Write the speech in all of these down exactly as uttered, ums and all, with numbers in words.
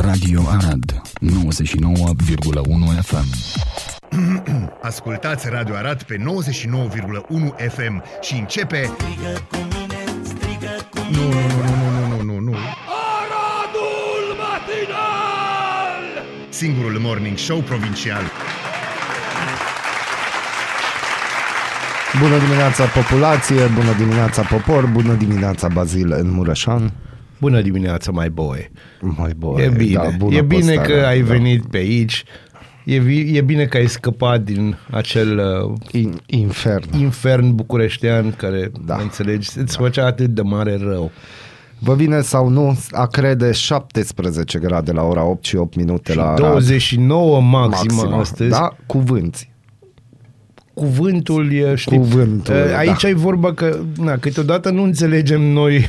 Radio Arad nouăzeci și nouă virgulă unu F M. Ascultați Radio Arad pe nouăzeci și nouă virgulă unu F M și începe Strigă cu mine, strigă cu mine. Nu, nu, nu, nu, nu, nu, nu. Aradul matinal! Singurul morning show provincial. Bună dimineața populație, bună dimineața popor, bună dimineața Bazil în Mureșan. Bună dimineața, mai boy. Mai boy. E bine, da, e bine postare, că ai da. venit pe aici. E, e bine că ai scăpat din acel In, infern. infern bucureștean care, da. înțelegi, îți da. făcea atât de mare rău. Vă vine sau nu, a crede șaptesprezece grade la ora opt și opt minute și la Arad. douăzeci și nouă maximă, maximă astăzi. Da, cuvânți. Cuvântul e, știi, Cuvântul, aici da. e vorba că na, câteodată nu înțelegem noi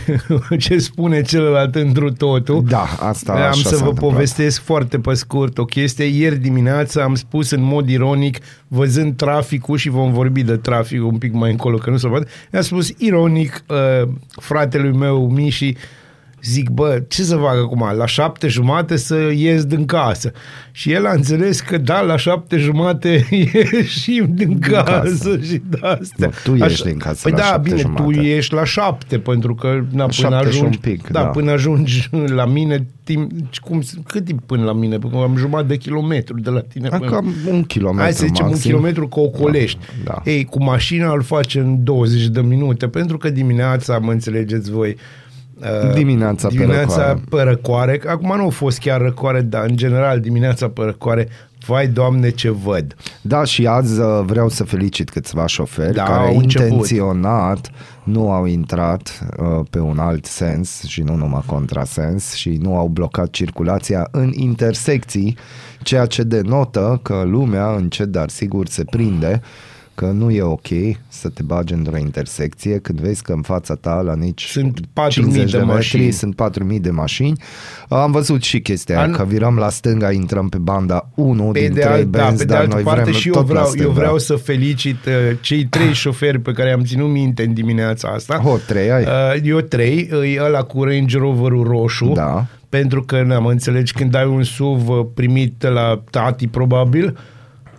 ce spune celălalt întru totul. Da, asta am așa Am să vă întâmplat. povestesc foarte pe scurt o chestie. Ieri dimineața am spus în mod ironic, văzând traficul, și vom vorbi de trafic un pic mai încolo, că nu s-o văd, i-am spus ironic uh, fratelui meu Mișu, zic, bă, ce să fac acum? La șapte jumate să ies din casă. Și el a înțeles că da, la șapte jumate ieșim din, din casă, casă și de-astea. Tu ești Așa, din casă păi la da, șapte bine, jumate. Tu ești la șapte, pentru că na, până, ajungi, pic, da, da. până ajungi la mine, timp, cum, cât timp până la mine? Pentru că am jumătate de kilometru de la tine. Până... Cam un kilometru. Hai să zicem maxim. un kilometru că ocolești. Da, da. Ei, cu mașina îl faci în douăzeci de minute, pentru că dimineața, mă înțelegeți voi, dimineața, dimineața pe răcoare. Acum nu a fost chiar răcoare, dar în general dimineața pe răcoare, vai Doamne ce văd. Da, și azi vreau să felicit câțiva șoferi da, care intenționat nu au intrat uh, pe un alt sens și nu numai contrasens și nu au blocat circulația în intersecții, ceea ce denotă că lumea încet dar sigur se prinde că nu e ok să te bagi într-o intersecție când vezi că în fața ta la nici sunt cincizeci de, de metri sunt patru mii de mașini. Am văzut și chestia An... că virăm la stânga, intrăm pe banda unu pe din de trei al... benzi, da, dar noi vrem și tot eu vreau, la stânga. Eu vreau să felicit uh, cei trei șoferi pe care am ținut minte în dimineața asta. O, trei ai? Uh, eu trei, e ăla cu Range Roverul roșu. Da. Pentru că, na, mă înțelegi, când ai un S U V primit la tati, probabil,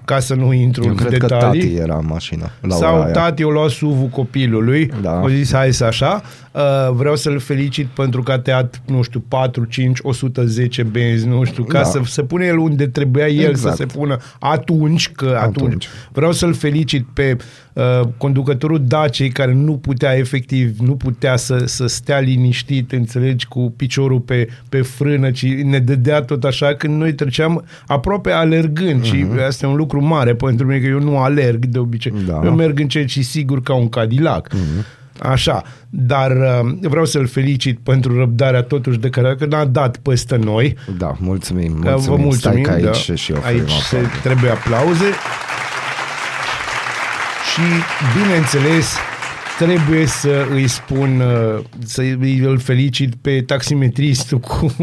ca să nu intru Eu în cred detalii. Că tati era în mașină. Sau tati o lua S U V-ul copilului. Da. O zis, hai să așa. Uh, vreau să-l felicit pentru că a tăiat, nu știu, patru, cinci, o sută zece benzi, nu știu, ca da. să se pune el unde trebuia el exact. să se pună atunci, că atunci. atunci. Vreau să-l felicit pe uh, conducătorul Daciei care nu putea efectiv, nu putea să, să stea liniștit, înțelegi, cu piciorul pe, pe frână, ci ne dădea tot așa când noi treceam aproape alergând. Uh-huh. Și asta e un lucru mare pentru mine, că eu nu alerg de obicei. Da. Eu merg încet și sigur ca un Cadillac. Mm-hmm. Așa. Dar uh, vreau să-l felicit pentru răbdarea totuși de care că n-a dat peste noi. Da, mulțumim. mulțumim. Vă mulțumim. Stai că aici da. și eu. Aici se trebuie aplauze. Și, bineînțeles, trebuie să îi spun, să îl felicit pe taximetristul cu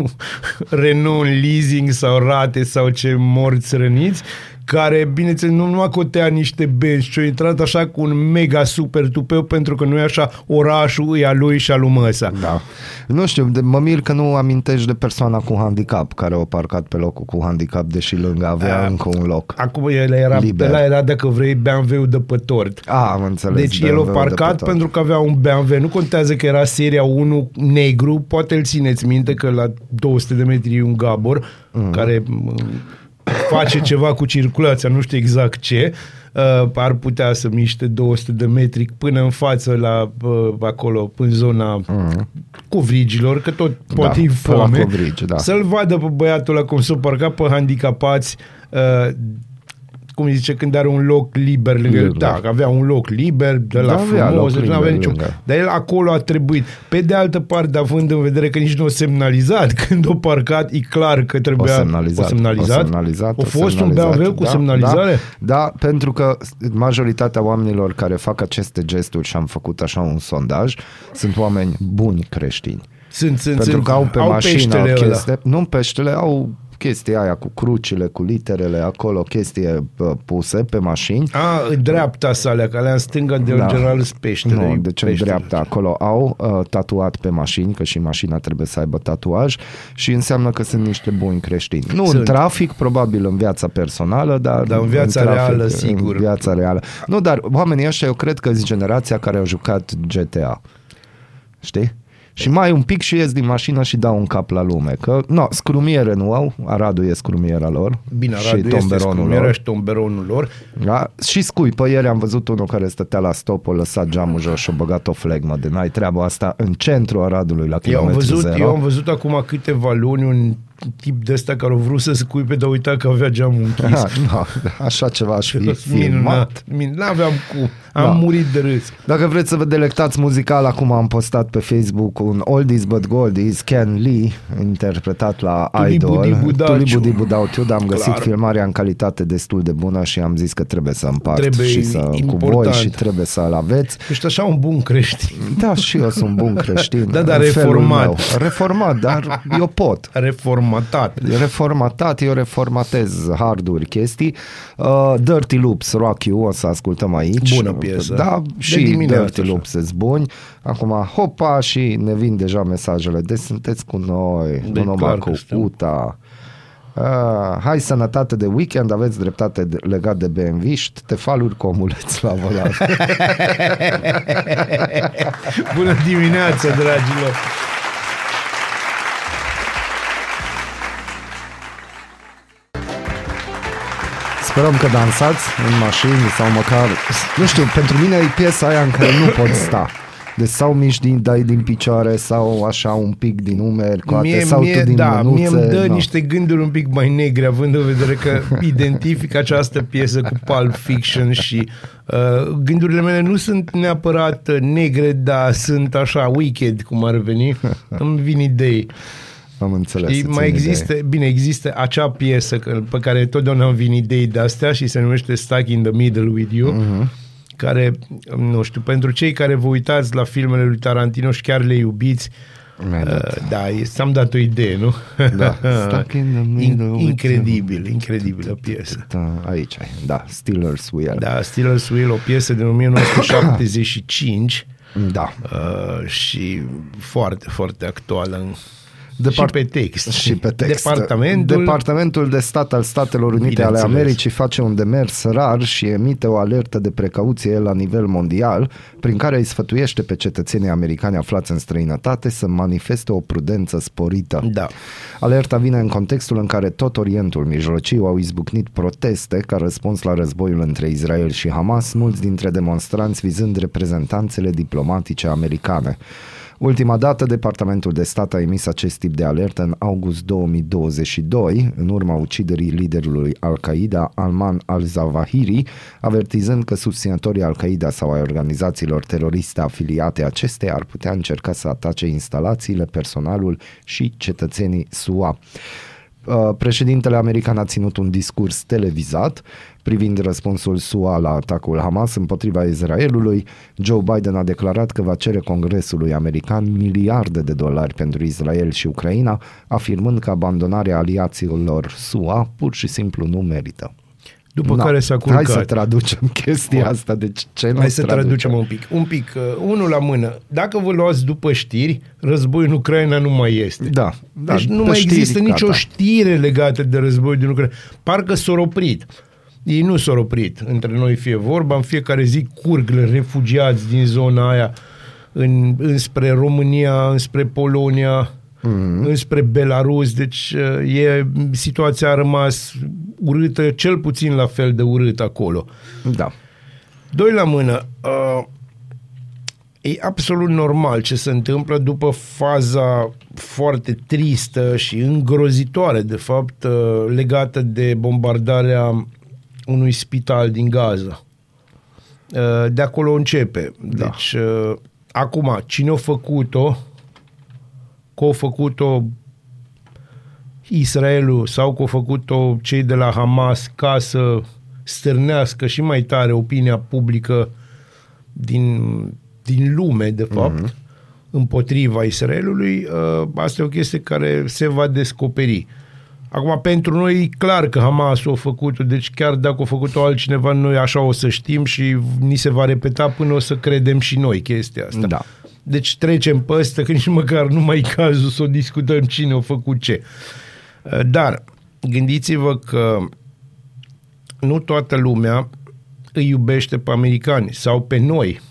Renault leasing sau rate sau ce morți răniți, care, bineînțeles, nu numai cotea niște benzi, ci a intrat așa cu un mega super tupeu, pentru că nu e așa, orașul e a lui și a lui măsa. Da. Nu știu, de, mă mir că nu amintești de persoana cu handicap, care a parcat pe locul cu handicap, deși lângă avea a, încă un loc. Acum el era, ăla era, dacă vrei, B M W-ul de pe tort. A, am înțeles. Deci B M W el a parcat de pentru că avea un B M W. Nu contează că era seria unu negru, poate îl țineți minte că la două sute de metri e un gabor, mm. care... face ceva cu circulația, nu știu exact ce, uh, ar putea să miște două sute de metri până în față la uh, acolo, în zona mm. covrigilor, că tot poate da, e foame, covrigi, da. să-l vadă pe băiatul ăla cum s-o parca pe handicapați, uh, cum zice, când are un loc liber lângă el. Da, avea un loc liber, de la da, frumos, nu avea niciun. Dar el acolo a trebuit. Pe de altă parte, având în vedere că nici nu a semnalizat când a parcat, e clar că trebuia... O semnalizat. O semnalizat. O semnalizat a fost semnalizat, un B M W cu da, semnalizare? Da, da, pentru că majoritatea oamenilor care fac aceste gesturi, și am făcut așa un sondaj, sunt oameni buni creștini. Sunt, sunt, pentru sunt, că au pe au mașină, peștele ăla. Nu peștele, au... chestia aia cu crucile, cu literele acolo, chestie puse pe mașini. A, în dreapta să alea, că alea în stângă de da. În general sunt peștele. Nu, deci peștele. În dreapta acolo au uh, tatuat pe mașini, că și mașina trebuie să aibă tatuaj și înseamnă că sunt niște buni creștini. Nu sunt. În trafic, probabil în viața personală, dar, dar în viața în trafic, reală, sigur. În viața reală. Nu, dar oamenii ăștia, eu cred că sunt generația care au jucat G T A. Știi? Și mai un pic și ies din mașină și dau un cap la lume. Că, no, scrumiere nu au, Aradul e scrumiera lor. Bine, Aradul și este scrumiera și tomberonul lor. Da? Și scuipă, ieri am văzut unul care stătea la stop, a lăsat geamul jos și a băgat o flegmă de n-ai treaba asta în centru Aradului, la kilometru zero. Eu am văzut acum câteva luni un tip de ăsta care a vrut să scuipe, dar uita că avea geamul închis. Ha, no, așa ceva aș fi filmat. N-aveam cum. Am da. murit de râs. Dacă vreți să vă delectați muzical, acum am postat pe Facebook un Oldies But Goldies, Ken Lee, interpretat la Idol. Tulibudi Budauciu. Am găsit filmarea în calitate destul de bună și am zis că trebuie să împart trebuie și să, cu voi și trebuie să-l aveți. Ești așa un bun creștin. Da, și eu sunt bun creștin. Da, dar reformat. Reformat, dar eu pot. Reformat. Reformatat, eu reformatez harduri, chestii. uh, Dirty Loops, Rock You, o să ascultăm aici. Bună piesă. Da, și Dirty Loops e buni. Acum, hopa, și ne vin deja mesajele. Deci sunteți cu noi, de nu numai cu UTA. Uh, hai sănătate de weekend, aveți dreptate de, legat de B M W și tefaluri cu omuleți la volan. Bună dimineața, dragilor! Sperăm că dansați în mașini sau măcar, nu știu, pentru mine e piesa aia în care nu pot sta. Deci sau mici din, dai din picioare sau așa un pic din umeri, coate, mie, sau mie, tu din da, mânuțe. Mie îmi dă no. niște gânduri un pic mai negre, având în vedere că identific această piesă cu Pulp Fiction și uh, gândurile mele nu sunt neapărat negre, dar sunt așa wicked, cum ar veni. Îmi vin idei. Am înțeles. Știi, mai există, idei. Bine, există acea piesă pe care totdeauna îmi vin idei de-astea și se numește Stuck in the Middle with You, uh-huh. care, nu știu, pentru cei care vă uitați la filmele lui Tarantino și chiar le iubiți, uh, da, ți-am dat o idee, nu? Da. Stuck in the Middle with You. Incredibil, incredibilă piesă. Aici, da, Stealers Wheel. Da, Stealers Wheel, o piesă din nouăsprezece șaptezeci și cinci da. uh, și foarte, foarte actuală în Depart- și pe text. Și pe text. Departamentul... Departamentul de Stat al Statelor Unite ale Americii face un demers rar și emite o alertă de precauție la nivel mondial, prin care îi sfătuiește pe cetățenii americani aflați în străinătate să manifeste o prudență sporită. Da. Alerta vine în contextul în care tot Orientul Mijlociu au izbucnit proteste ca răspuns la războiul între Israel și Hamas, mulți dintre demonstranți vizând reprezentanțele diplomatice americane. Ultima dată, Departamentul de Stat a emis acest tip de alertă în august două mii douăzeci și doi, în urma uciderii liderului Al-Qaida, Ayman al-Zawahiri, avertizând că susținătorii Al-Qaida sau ai organizațiilor teroriste afiliate acesteia ar putea încerca să atace instalațiile, personalul și cetățenii S U A. Președintele american a ținut un discurs televizat privind răspunsul S U A la atacul Hamas împotriva Israelului. Joe Biden a declarat că va cere Congresului american miliarde de dolari pentru Israel și Ucraina, afirmând că abandonarea aliaților S U A pur și simplu nu merită. După Na, care s-a culcat. Hai să traducem chestia asta. Deci ce hai să traducem? traducem un pic. Un pic, uh, unul la mână. Dacă vă luați după știri, războiul în Ucraina nu mai este. Da. da deci nu mai știri, există gata. nicio știre legată de războiul din Ucraina. Parcă s-au oprit. Ei nu s-au oprit. Între noi fie vorba, în fiecare zi curg refugiați din zona aia în, înspre România, înspre Polonia, mm-hmm. înspre Belarus. Deci e, situația a rămas urâtă, cel puțin la fel de urât acolo. Da. Doi la mână, uh, e absolut normal ce se întâmplă după faza foarte tristă și îngrozitoare, de fapt, uh, legată de bombardarea unui spital din Gaza. Uh, de acolo începe. Da. Deci, uh, acum, cine a făcut-o, că a făcut-o Israelul sau că a făcut-o cei de la Hamas ca să stârnească și mai tare opinia publică din, din lume, de fapt, mm-hmm. împotriva Israelului, asta e o chestie care se va descoperi. Acum, pentru noi e clar că Hamas o făcut, deci chiar dacă o făcut-o altcineva, noi așa o să știm și ni se va repeta până o să credem și noi chestia asta. Da. Deci trecem pe ăsta, că nici măcar nu mai e cazul să o discutăm cine o făcut ce. Dar gândiți-vă că nu toată lumea îi iubește pe americani sau pe noi.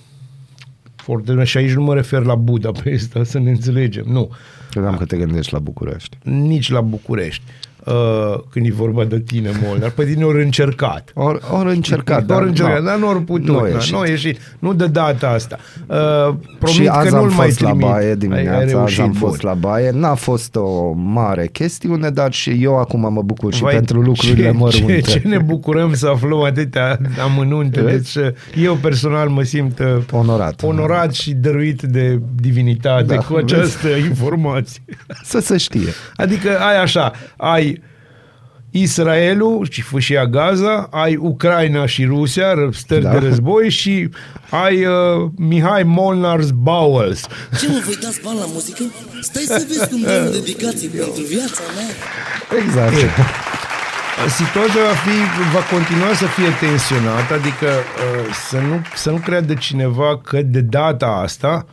Foarte, și aici nu mă refer la Buda pe ăsta, să ne înțelegem, nu. Credeam că te gândești la București. Nici la București. Uh, când e vorba de tine, Molnar, pe tine ori încercat. Ori or încercat, or, dar, încercat no, dar nu ori putut. Nu, ieșit. nu, ieșit. nu de data asta. Uh, promit că nu-l mai trimit. Și azi am fost la baie dimineața, azi am fost la baie. N-a fost o mare chestiune, dar și eu acum mă bucur și Vai, pentru lucrurile ce, mărunte. Ce, ce ne bucurăm să aflăm atâtea amănunte. Deci eu personal mă simt onorat, onorat și dăruit de divinitate da, cu această vezi? informație. Să se știe. Adică ai așa, ai Israelul și fâșia Gaza, ai Ucraina și Rusia, stări da. de război și ai uh, Mihai Molnar's Bowels. Ce mă, voi dați bani la muzică? Stai să vezi cum dai o dedicație pentru viața mea. Exact. Situația va, fi, va continua să fie tensionată, adică uh, să, nu, să nu creadă cineva că de data asta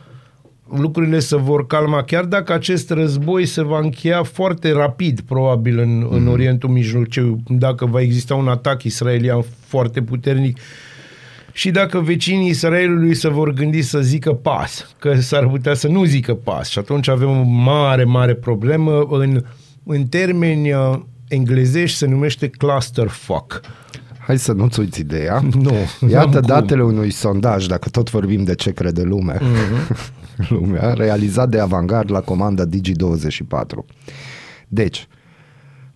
lucrurile se vor calma, chiar dacă acest război se va încheia foarte rapid, probabil, în, mm. în Orientul Mijlociu, dacă va exista un atac israelian foarte puternic și dacă vecinii Israelului se vor gândi să zică pas, că s-ar putea să nu zică pas. Și atunci avem o mare, mare problemă. În, în termeni englezești se numește clusterfuck. Hai să nu-ți uiți ideea. Nu, Iată datele cum. unui sondaj, dacă tot vorbim de ce crede lumea. Mm-hmm. Lumea, realizat de Avangard la comanda Digi douăzeci și patru. Deci,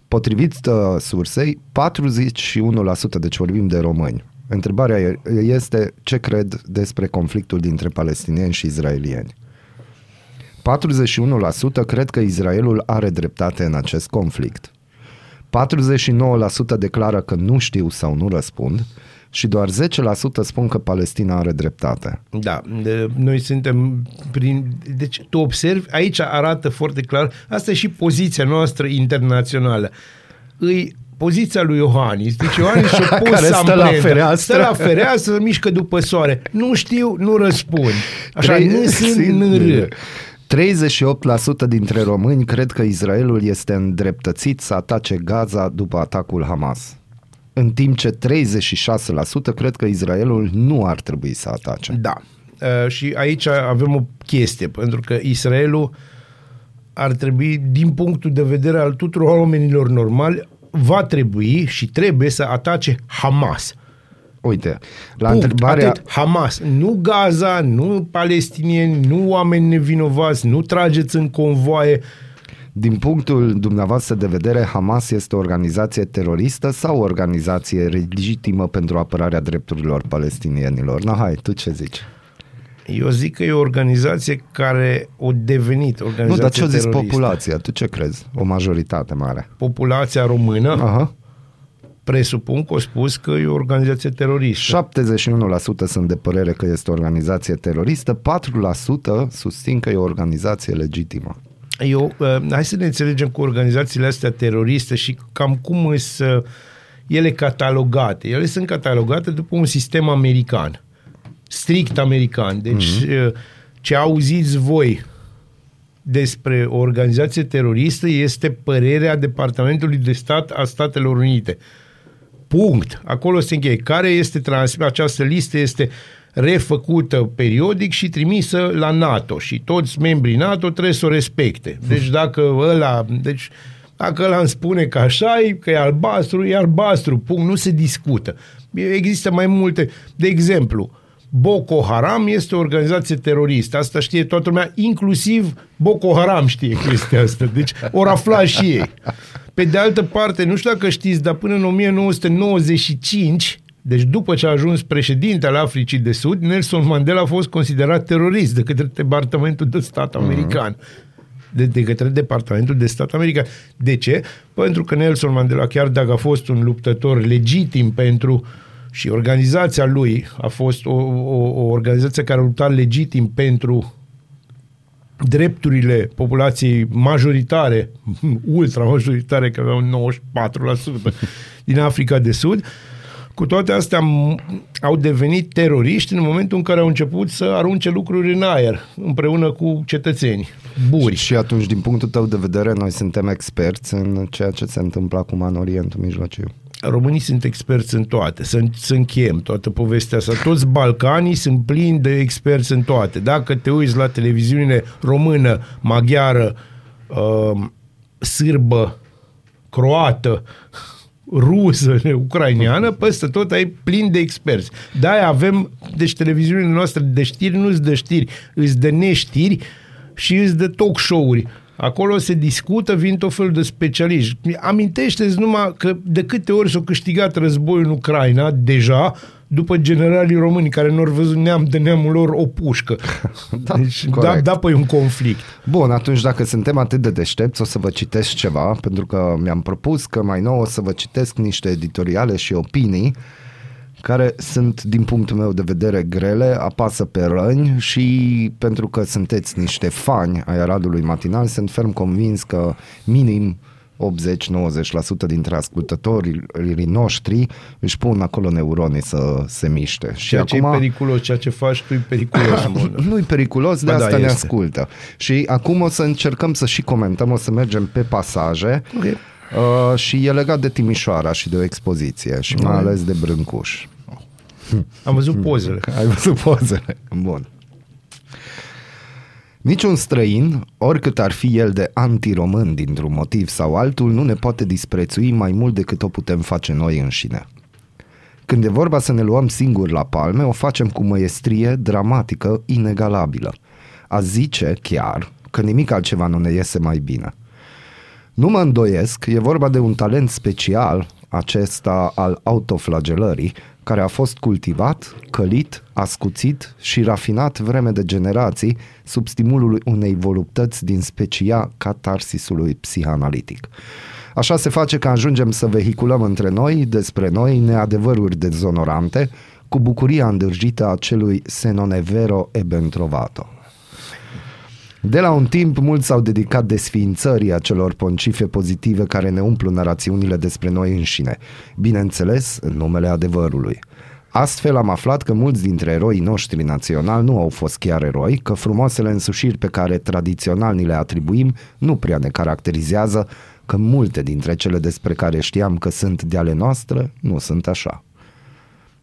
potrivit uh, sursei, patruzeci și unu la sută, deci vorbim de români. Întrebarea este ce cred despre conflictul dintre palestinieni și israelieni. patruzeci și unu la sută cred că Israelul are dreptate în acest conflict. patruzeci și nouă la sută declară că nu știu sau nu răspund. Și doar zece la sută spun că Palestina are dreptate. Da, de, noi suntem prin... Deci tu observi, aici arată foarte clar, asta e și poziția noastră internațională. Îi... Poziția lui Iohannis. Deci Iohannis și-o pus care stă amplenta, la fereastră. Stă la fereastră, mișcă după soare. Nu știu, nu răspund. Așa, nu sunt în treizeci și opt la sută dintre români cred că Israelul este îndreptățit să atace Gaza după atacul Hamas. În timp ce treizeci și șase la sută cred că Israelul nu ar trebui să atace. Da. Uh, și aici avem o chestie, pentru că Israelul ar trebui, din punctul de vedere al tuturor oamenilor normali, va trebui și trebuie să atace Hamas. Uite, la Punct, întrebarea... Atât, Hamas, nu Gaza, nu palestinieni, nu oameni nevinovați, nu trageți în convoaie. Din punctul dumneavoastră de vedere, Hamas este o organizație teroristă sau o organizație legitimă pentru apărarea drepturilor palestinienilor? Na, hai, tu ce zici? Eu zic că e o organizație care a devenit organizație teroristă. Nu, dar ce-o zis populația? Tu ce crezi? O majoritate mare. Populația română? Aha. Presupun că a spus că e o organizație teroristă. șaptezeci și unu la sută sunt de părere că este o organizație teroristă, patru la sută susțin că e o organizație legitimă. Eu, uh, hai să ne înțelegem cu organizațiile astea teroriste și cam cum sunt uh, ele catalogate. Ele sunt catalogate după un sistem american, strict american. Deci uh-huh. uh, ce auziți voi despre o organizație teroristă este părerea Departamentului de Stat a Statelor Unite. Punct. Acolo se încheie. Care este transmisă? Această listă este refăcută periodic și trimisă la NATO și toți membrii NATO trebuie să o respecte. Deci dacă ăla, deci dacă ăla îmi spune că așa e, că e albastru, e albastru, punct, nu se discută. Există mai multe, de exemplu, Boko Haram este o organizație teroristă. Asta știe toată lumea, inclusiv Boko Haram știe chestia asta. Deci ori afla și ei. Pe de altă parte, nu știu dacă știți, dar până în nouăsprezece nouăzeci și cinci, deci după ce a ajuns președinte al Africii de Sud, Nelson Mandela a fost considerat terorist de către Departamentul de Stat American. De, de către Departamentul de Stat American. De ce? Pentru că Nelson Mandela, chiar dacă a fost un luptător legitim pentru... și organizația lui a fost o, o, o organizație care a luptat legitim pentru drepturile populației majoritare, ultramajoritare, că aveau nouăzeci și patru la sută din Africa de Sud, cu toate astea au devenit teroriști în momentul în care au început să arunce lucruri în aer, împreună cu cetățeni, buri. Și, și atunci, din punctul tău de vedere, noi suntem experți în ceea ce se întâmplă acum în Orientul Mijlociu. Românii sunt experți în toate, să, să încheiem toată povestea asta. Toți Balcanii sunt plini de experți în toate. Dacă te uiți la televiziunile română, maghiară, uh, sârbă, croată, rusă, ucraineană, peste tot ai plin de experți. De-aia avem, deci televiziunile noastre de știri nu-s de știri, îs de neștiri și îs de talk show-uri. Acolo se discută, vin tot felul de specialiști. Amintește-ți numai că de câte ori s-a câștigat războiul în Ucraina, deja, după generalii români care n-au văzut neam de neamul lor o pușcă. Da, deci, da, da, păi un conflict. Bun, atunci dacă suntem atât de deștepți, o să vă citesc ceva, pentru că mi-am propus că mai nou o să vă citesc niște editoriale și opinii care sunt, din punctul meu de vedere, grele, apasă pe răni și pentru că sunteți niște fani ai Aradului Matinal, sunt ferm convins că minim optzeci nouăzeci la sută dintre ascultătorii noștri își pun acolo neuronii să se miște. Și ceea acum, ce e periculos, ceea ce faci tu e periculos. Nu e periculos, de ba asta da, ne ascultă. Și acum o să încercăm să și comentăm, o să mergem pe pasaje. Okay. Uh, și e legat de Timișoara și de o expoziție și mai ales de Brâncuși. Am văzut pozele. Ai văzut pozele. Bun. Niciun străin, oricât ar fi el de antiromân dintr-un motiv sau altul, nu ne poate disprețui mai mult decât o putem face noi înșine. Când e vorba să ne luăm singuri la palme, o facem cu măiestrie dramatică, inegalabilă. A zice chiar că nimic altceva nu ne iese mai bine. Nu mă îndoiesc, e vorba de un talent special, acesta al autoflagelării, care a fost cultivat, călit, ascuțit și rafinat vreme de generații sub stimulul unei voluptăți din specia catarsisului psihanalitic. Așa se face că ajungem să vehiculăm între noi, despre noi, neadevăruri dezonorante, cu bucuria îndârjită a celui se non è vero e ben trovato. De la un timp, mulți s-au dedicat desființării acelor poncife pozitive care ne umplu narațiunile despre noi înșine, bineînțeles în numele adevărului. Astfel am aflat că mulți dintre eroii noștri naționali nu au fost chiar eroi, că frumoasele însușiri pe care tradițional ni le atribuim nu prea ne caracterizează, că multe dintre cele despre care știam că sunt de ale noastre nu sunt așa.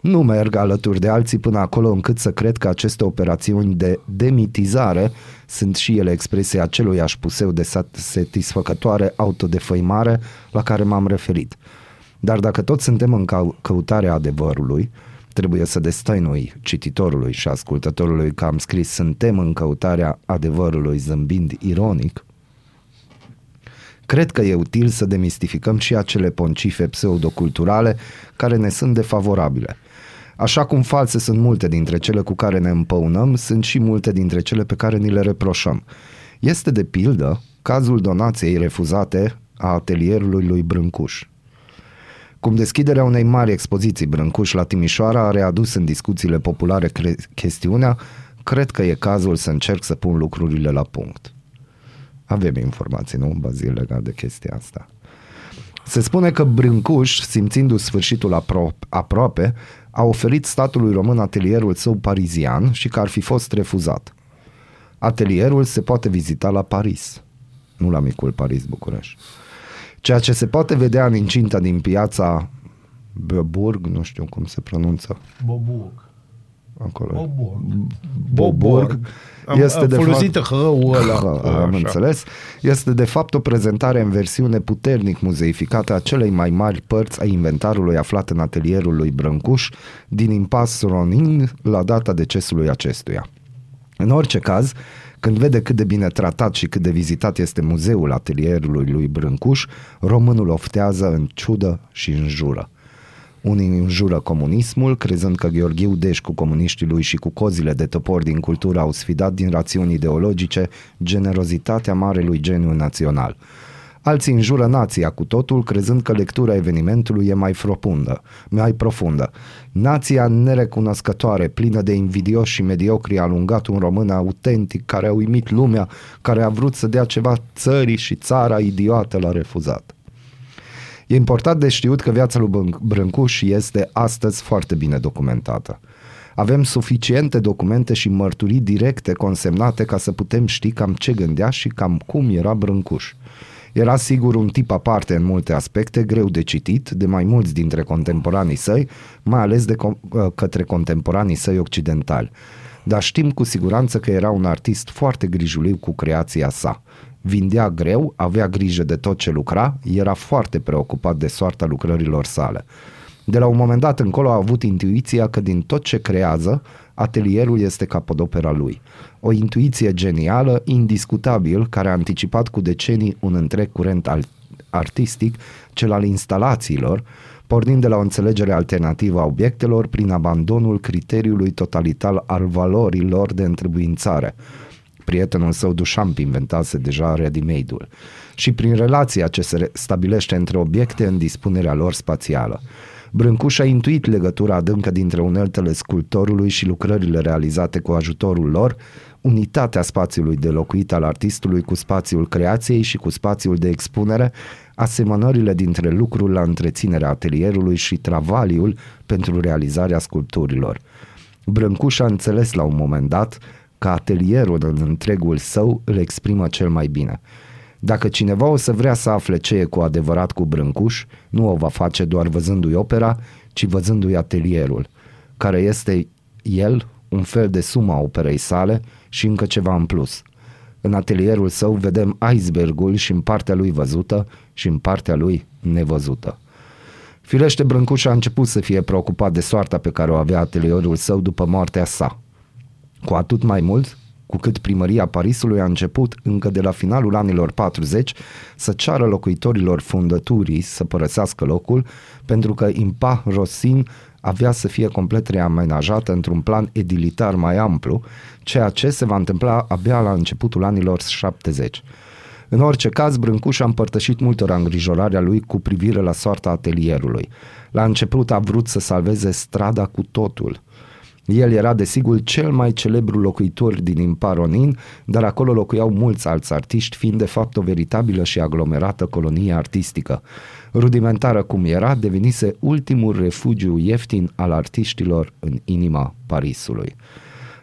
Nu merg alături de alții până acolo încât să cred că aceste operațiuni de demitizare sunt și ele expresia aceluiași puseu de satisfăcătoare autodefăimare la care m-am referit. Dar dacă toți suntem în căutarea adevărului, trebuie să destăinui cititorului și ascultătorului că am scris suntem în căutarea adevărului zâmbind ironic, cred că e util să demistificăm și acele poncife pseudoculturale care ne sunt defavorabile. Așa cum false sunt multe dintre cele cu care ne împăunăm, sunt și multe dintre cele pe care ni le reproșăm. Este de pildă cazul donației refuzate a atelierului lui Brâncuși. Cum deschiderea unei mari expoziții Brâncuși la Timișoara a readus în discuțiile populare cre- chestiunea, cred că e cazul să încerc să pun lucrurile la punct. Avem informații, nu, Bazil, legat de chestia asta. Se spune că Brâncuși, simțindu-și sfârșitul apro- aproape, a oferit statului român atelierul său parizian și că ar fi fost refuzat. Atelierul se poate vizita la Paris, nu la micul Paris București. Ceea ce se poate vedea în incinta din piața Boburg, nu știu cum se pronunță. Boburg. Acolo. Boburg. Boburg. Este de folosită fapt, hău ăla. Am înțeles. Este de fapt o prezentare în versiune puternic muzeificată a celei mai mari părți a inventarului aflat în atelierul lui Brâncuși din Impasse Ronsin la data decesului acestuia. În orice caz, când vede cât de bine tratat și cât de vizitat este muzeul atelierului lui Brâncuși, românul oftează în ciudă și în jură. Unii înjură comunismul, crezând că Gheorghiu Dej cu comuniștii lui și cu cozile de topor din cultură au sfidat din rațiuni ideologice generozitatea marelui geniu național. Alții înjură nația cu totul, crezând că lectura evenimentului e mai profundă. Mai profundă. Nația nerecunoscătoare, plină de invidioși și mediocri, a alungat un român autentic care a uimit lumea, care a vrut să dea ceva țării și țara idiotă l-a refuzat. E important de știut că viața lui Brâncuși este astăzi foarte bine documentată. Avem suficiente documente și mărturii directe consemnate ca să putem ști cam ce gândea și cam cum era Brâncuși. Era sigur un tip aparte în multe aspecte, greu de citit de mai mulți dintre contemporanii săi, mai ales de com- către contemporanii săi occidentali. Dar știm cu siguranță că era un artist foarte grijuliu cu creația sa. Vindea greu, avea grijă de tot ce lucra, era foarte preocupat de soarta lucrărilor sale. De la un moment dat încolo a avut intuiția că din tot ce creează, atelierul este capodopera lui. O intuiție genială, indiscutabil, care a anticipat cu decenii un întreg curent artistic, cel al instalațiilor, pornind de la o înțelegere alternativă a obiectelor prin abandonul criteriului totalitar al valorilor de întrebuințare. Prietenul său Duchamp inventase deja ready-made-ul. Și prin relația ce se stabilește între obiecte în dispunerea lor spațială. Brâncuși a intuit legătura adâncă dintre uneltele sculptorului și lucrările realizate cu ajutorul lor, unitatea spațiului de locuit al artistului cu spațiul creației și cu spațiul de expunere, asemănările dintre lucrul la întreținerea atelierului și travaliul pentru realizarea sculpturilor. Brâncuși a înțeles la un moment dat că atelierul în întregul său îl exprimă cel mai bine. Dacă cineva o să vrea să afle ce e cu adevărat cu Brâncuși, nu o va face doar văzându-i opera, ci văzându-i atelierul, care este el un fel de suma operei sale și încă ceva în plus. În atelierul său vedem icebergul și în partea lui văzută și în partea lui nevăzută. Firește, Brâncuși a început să fie preocupat de soarta pe care o avea atelierul său după moartea sa. Cu atât mai mult cu cât primăria Parisului a început încă de la finalul anilor patruzeci să ceară locuitorilor fundăturii să părăsească locul, pentru că Impasse Ronsin avea să fie complet reamenajată într-un plan edilitar mai amplu, ceea ce se va întâmpla abia la începutul anilor șaptezeci. În orice caz, Brâncuși a împărtășit multora îngrijorarea lui cu privire la soarta atelierului. La început a vrut să salveze strada cu totul. El era, desigur, cel mai celebru locuitor din Impasse Ronsin, dar acolo locuiau mulți alți artiști, fiind de fapt o veritabilă și aglomerată colonie artistică. Rudimentară cum era, devenise ultimul refugiu ieftin al artiștilor în inima Parisului.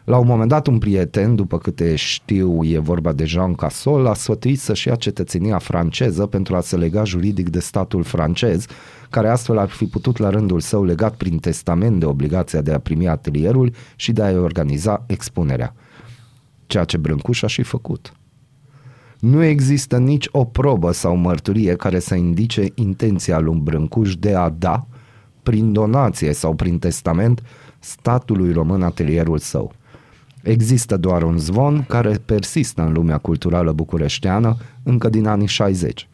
La un moment dat, un prieten, după câte știu e vorba de Jean Cassol, a sfătuit să-și ia cetățenia franceză pentru a se lega juridic de statul francez, care astfel ar fi putut la rândul său legat prin testament de obligația de a primi atelierul și de a organiza expunerea. Ceea ce Brâncuși a și făcut. Nu există nici o probă sau mărturie care să indice intenția lui Brâncuși de a da, prin donație sau prin testament, statului român atelierul său. Există doar un zvon care persistă în lumea culturală bucureșteană încă din anii șaizeci.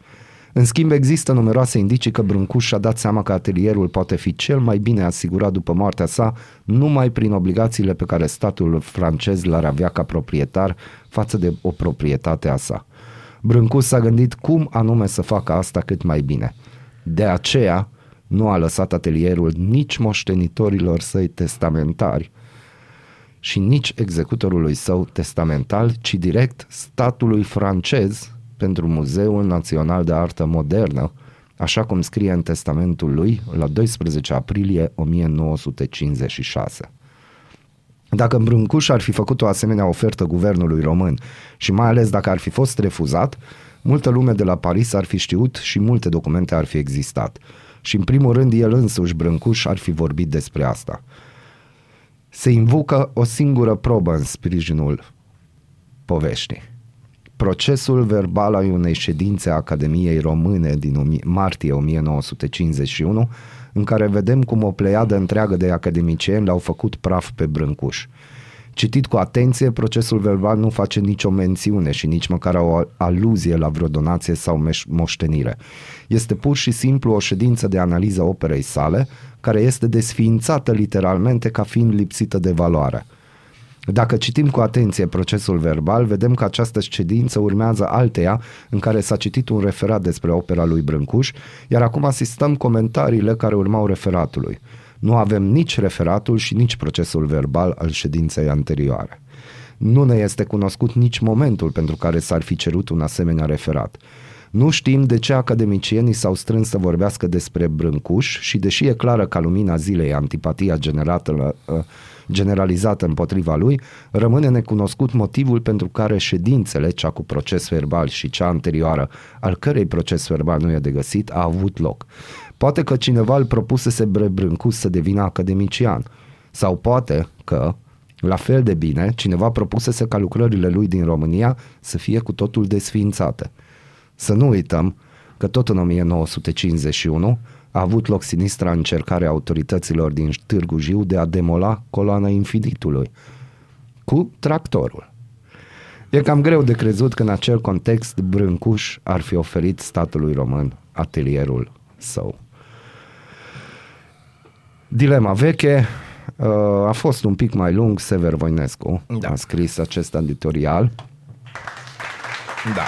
În schimb, există numeroase indicii că Brâncuși și-a dat seama că atelierul poate fi cel mai bine asigurat după moartea sa numai prin obligațiile pe care statul francez l-ar avea ca proprietar față de o proprietate a sa. Brâncuși s-a gândit cum anume să facă asta cât mai bine. De aceea nu a lăsat atelierul nici moștenitorilor săi testamentari și nici executorului său testamental, ci direct statului francez pentru Muzeul Național de Artă Modernă, așa cum scrie în testamentul lui la doisprezece aprilie o mie nouă sute cincizeci și șase. Dacă Brâncuși ar fi făcut o asemenea ofertă guvernului român și mai ales dacă ar fi fost refuzat, multă lume de la Paris ar fi știut și multe documente ar fi existat. Și în primul rând el însuși, Brâncuși, ar fi vorbit despre asta. Se invocă o singură probă în sprijinul poveștii. Procesul verbal al unei ședințe a Academiei Române din martie o mie nouă sute cincizeci și unu, în care vedem cum o pleiadă întreagă de academicieni l-au făcut praf pe Brâncuși. Citit cu atenție, procesul verbal nu face nicio mențiune și nici măcar o aluzie la vreo donație sau moștenire. Este pur și simplu o ședință de analiză operei sale, care este desființată literalmente ca fiind lipsită de valoare. Dacă citim cu atenție procesul verbal, vedem că această ședință urmează alteia în care s-a citit un referat despre opera lui Brâncuși, iar acum asistăm comentariile care urmau referatului. Nu avem nici referatul și nici procesul verbal al ședinței anterioare. Nu ne este cunoscut nici momentul pentru care s-ar fi cerut un asemenea referat. Nu știm de ce academicienii s-au strâns să vorbească despre Brâncuși și, deși e clară ca lumina zilei antipatia generată, generalizată împotriva lui, rămâne necunoscut motivul pentru care ședințele, cea cu proces verbal și cea anterioară, al cărei proces verbal nu e de găsit, a avut loc. Poate că cineva îl propusese Brâncuși să devină academician, sau poate că, la fel de bine, cineva propusese ca lucrările lui din România să fie cu totul desființate. Să nu uităm că tot în o mie nouă sute cincizeci și unu a avut loc sinistra încercare a autorităților din Târgu Jiu de a demola coloana infinitului cu tractorul. E cam greu de crezut că în acel context Brâncuși ar fi oferit statului român atelierul său. Dilema veche. A fost un pic mai lung, Sever Voinescu da. a scris acest editorial. Da.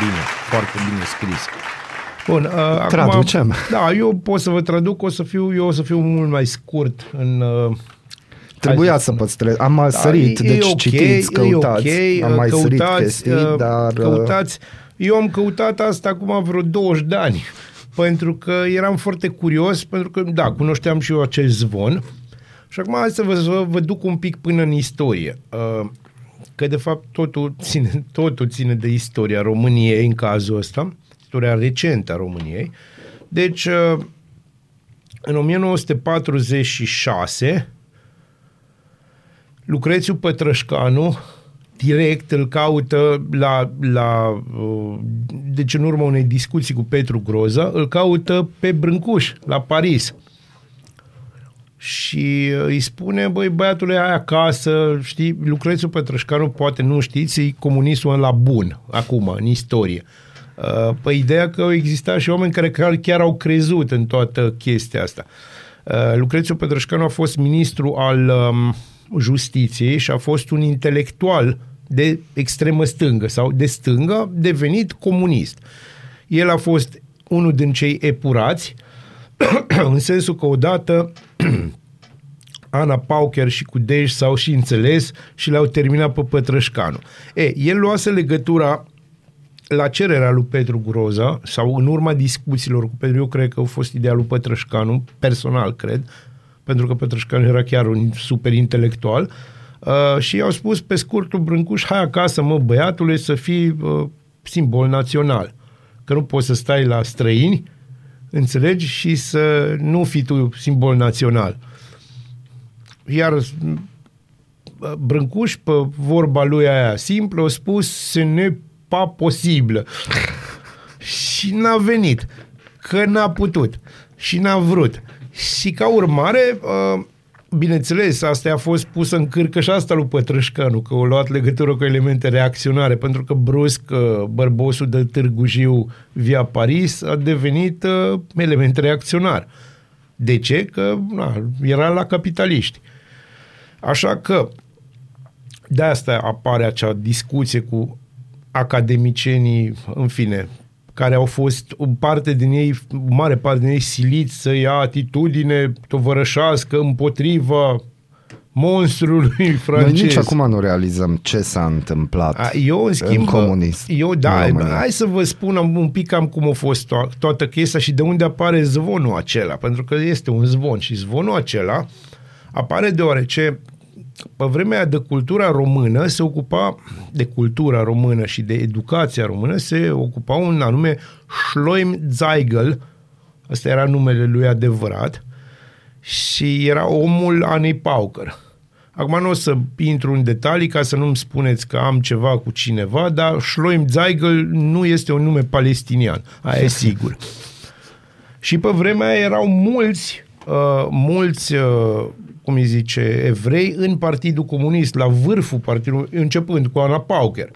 Bine, foarte bine scris. Bun, uh, traducem. Acum, da, eu pot să vă traduc, o să fiu, eu o să fiu mult mai scurt în... Uh, Trebuia să păstrez, am da, sărit, e, deci e okay, citiți, căutați. E okay, am mai căutați, sărit chestii, uh, dar... Căutați. Eu am căutat asta acum vreo douăzeci de ani. Pentru că eram foarte curios, pentru că, da, cunoșteam și eu acest zvon. Și acum hai să vă, vă duc un pic până în istorie. Că, de fapt, totul ține, totul ține de istoria României în cazul ăsta, istoria recentă a României. Deci, în o mie nouă sute patruzeci și șase, Lucrețiu Pătrășcanu direct îl caută la, la, deci în urma unei discuții cu Petru Groza, îl caută pe Brâncuși la Paris și îi spune, băi, băiatule, ai acasă, știi, Lucrețiu Pătrășcanu, poate nu știți, e comunistul la bun, acum, în istorie. Păi ideea că au existat și oameni care chiar au crezut în toată chestia asta. Lucrețiu Pătrășcanu a fost ministru al Justiției și a fost un intelectual de extremă stângă sau de stângă, devenit comunist. El a fost unul din cei epurați, în sensul că odată Ana Pauker și cu Dej s-au și înțeles și le-au terminat pe Pătrășcanu. E, el luase legătura la cererea lui Petru Groza sau în urma discuțiilor cu Petru, eu cred că a fost ideea lui Pătrășcanu, personal cred, pentru că Pătrășcanu era chiar un super intelectual, uh, și i-au spus pe scurtul Brâncuși, hai acasă, mă, băiatule, să fii uh, simbol național, că nu poți să stai la străini, înțelegi, și să nu fii tu simbol național. Iar uh, Brâncuși, pe vorba lui aia simplă, a spus, se ne pa posibil. Și n-a venit, că n-a putut și n-a vrut. Și ca urmare, bineînțeles, asta a fost pusă în cârcă și asta lui Pătrășcanu, că a luat legătură cu elemente reacționare, pentru că brusc bărbosul de Târgu Jiu via Paris a devenit element reacționar. De ce? Că na, era la capitaliști. Așa că de asta apare acea discuție cu academicienii, în fine, care au fost o parte din ei, o mare parte din ei siliți să ia atitudine tovărășească împotriva monstrului francez. Noi nici acum nu realizăm ce s-a întâmplat. A, eu, în schimb, în comunism. Eu, da, hai să vă spun un pic cam cum a fost to- toată chestia și de unde apare zvonul acela, pentru că este un zvon și zvonul acela apare deoarece pe vremea de cultura română se ocupa, de cultura română și de educația română, se ocupa un anume Shloim Zaygel, ăsta era numele lui adevărat, și era omul Anei Pauker. Acum nu o să intru în detalii ca să nu-mi spuneți că am ceva cu cineva, dar Shloim Zaygel nu este un nume palestinian, aia e sigur. Și pe vremea erau mulți, uh, mulți... Uh, cum îi zice, evrei în Partidul Comunist, la vârful partidului, începând cu Ana Pauker.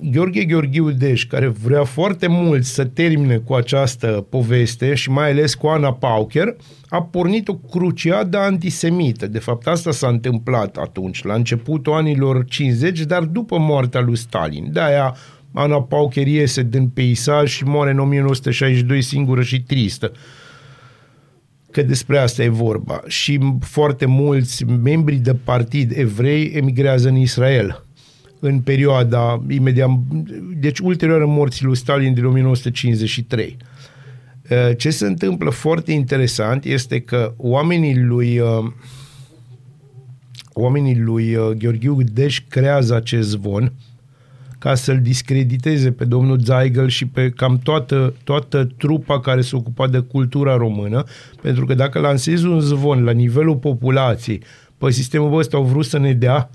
Gheorghe Gheorghiu Dej, care vrea foarte mult să termine cu această poveste și mai ales cu Ana Pauker, a pornit o cruciadă antisemită. De fapt, asta s-a întâmplat atunci, la începutul anilor cincizeci, dar după moartea lui Stalin. De-aia Ana Pauker iese din peisaj și moare în o mie nouă sute șaizeci și doi singură și tristă. Că despre asta e vorba. Și foarte mulți membri de partid evrei emigrează în Israel în perioada imediat, deci ulterioară morții lui Stalin din o mie nouă sute cincizeci și trei. Ce se întâmplă foarte interesant este că oamenii lui oamenii lui Gheorghiu Dej creează acest zvon ca să-l discrediteze pe domnul Zaygel și pe cam toată, toată trupa care se ocupa de cultura română, pentru că dacă lansezi un zvon la nivelul populației, pe sistemul ăsta au vrut să ne dea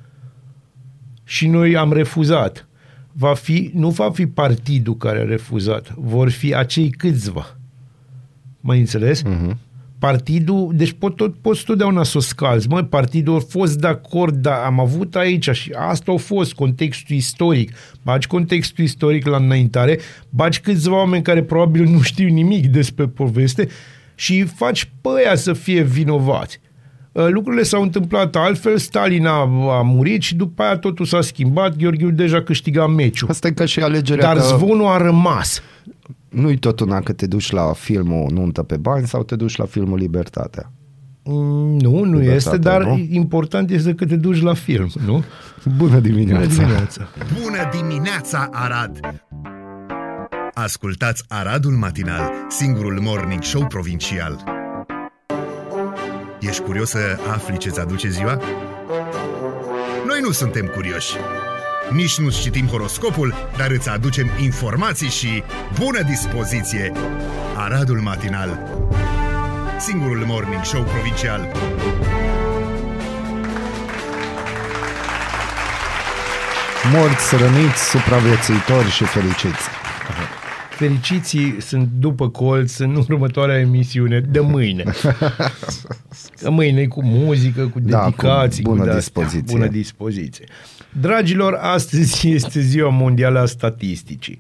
și noi am refuzat, va fi, nu va fi partidul care a refuzat, vor fi acei câțiva. Mă înțeles? Uh-huh. Partidul, deci pot, tot, poți totdeauna să o scalzi. Măi, partidul a fost de acord, dar am avut aici și asta a fost contextul istoric. Bagi contextul istoric la înaintare, bagi câțiva oameni care probabil nu știu nimic despre poveste și faci pe aia să fie vinovați. Lucrurile s-au întâmplat altfel, Stalin a, a murit și după aia totul s-a schimbat, Gheorghiu deja câștiga meciul. Asta e ca și alegerea. Dar că... zvonul a rămas. Nu-i tot una că te duci la filmul Nuntă pe bani sau te duci la filmul Libertatea. Mm, nu, nu Libertatea, este, dar nu? Important este că te duci la film, nu? Bună dimineața! Bună dimineața, Bună dimineața Arad! Ascultați Aradul Matinal, singurul morning show provincial. Ești curios să afli ce-ți aduce ziua? Noi nu suntem curioși. Nici nu citim horoscopul, dar îți aducem informații și bună dispoziție! Aradul Matinal, singurul morning show provincial. Morți, răniți, supraviețuitori și fericiți. Fericiții sunt după colț în următoarea emisiune de mâine. Mâine cu muzică, cu dedicații, da, cu bună, cu dispoziție. bună dispoziție. Dragilor, astăzi este Ziua Mondială a Statisticii.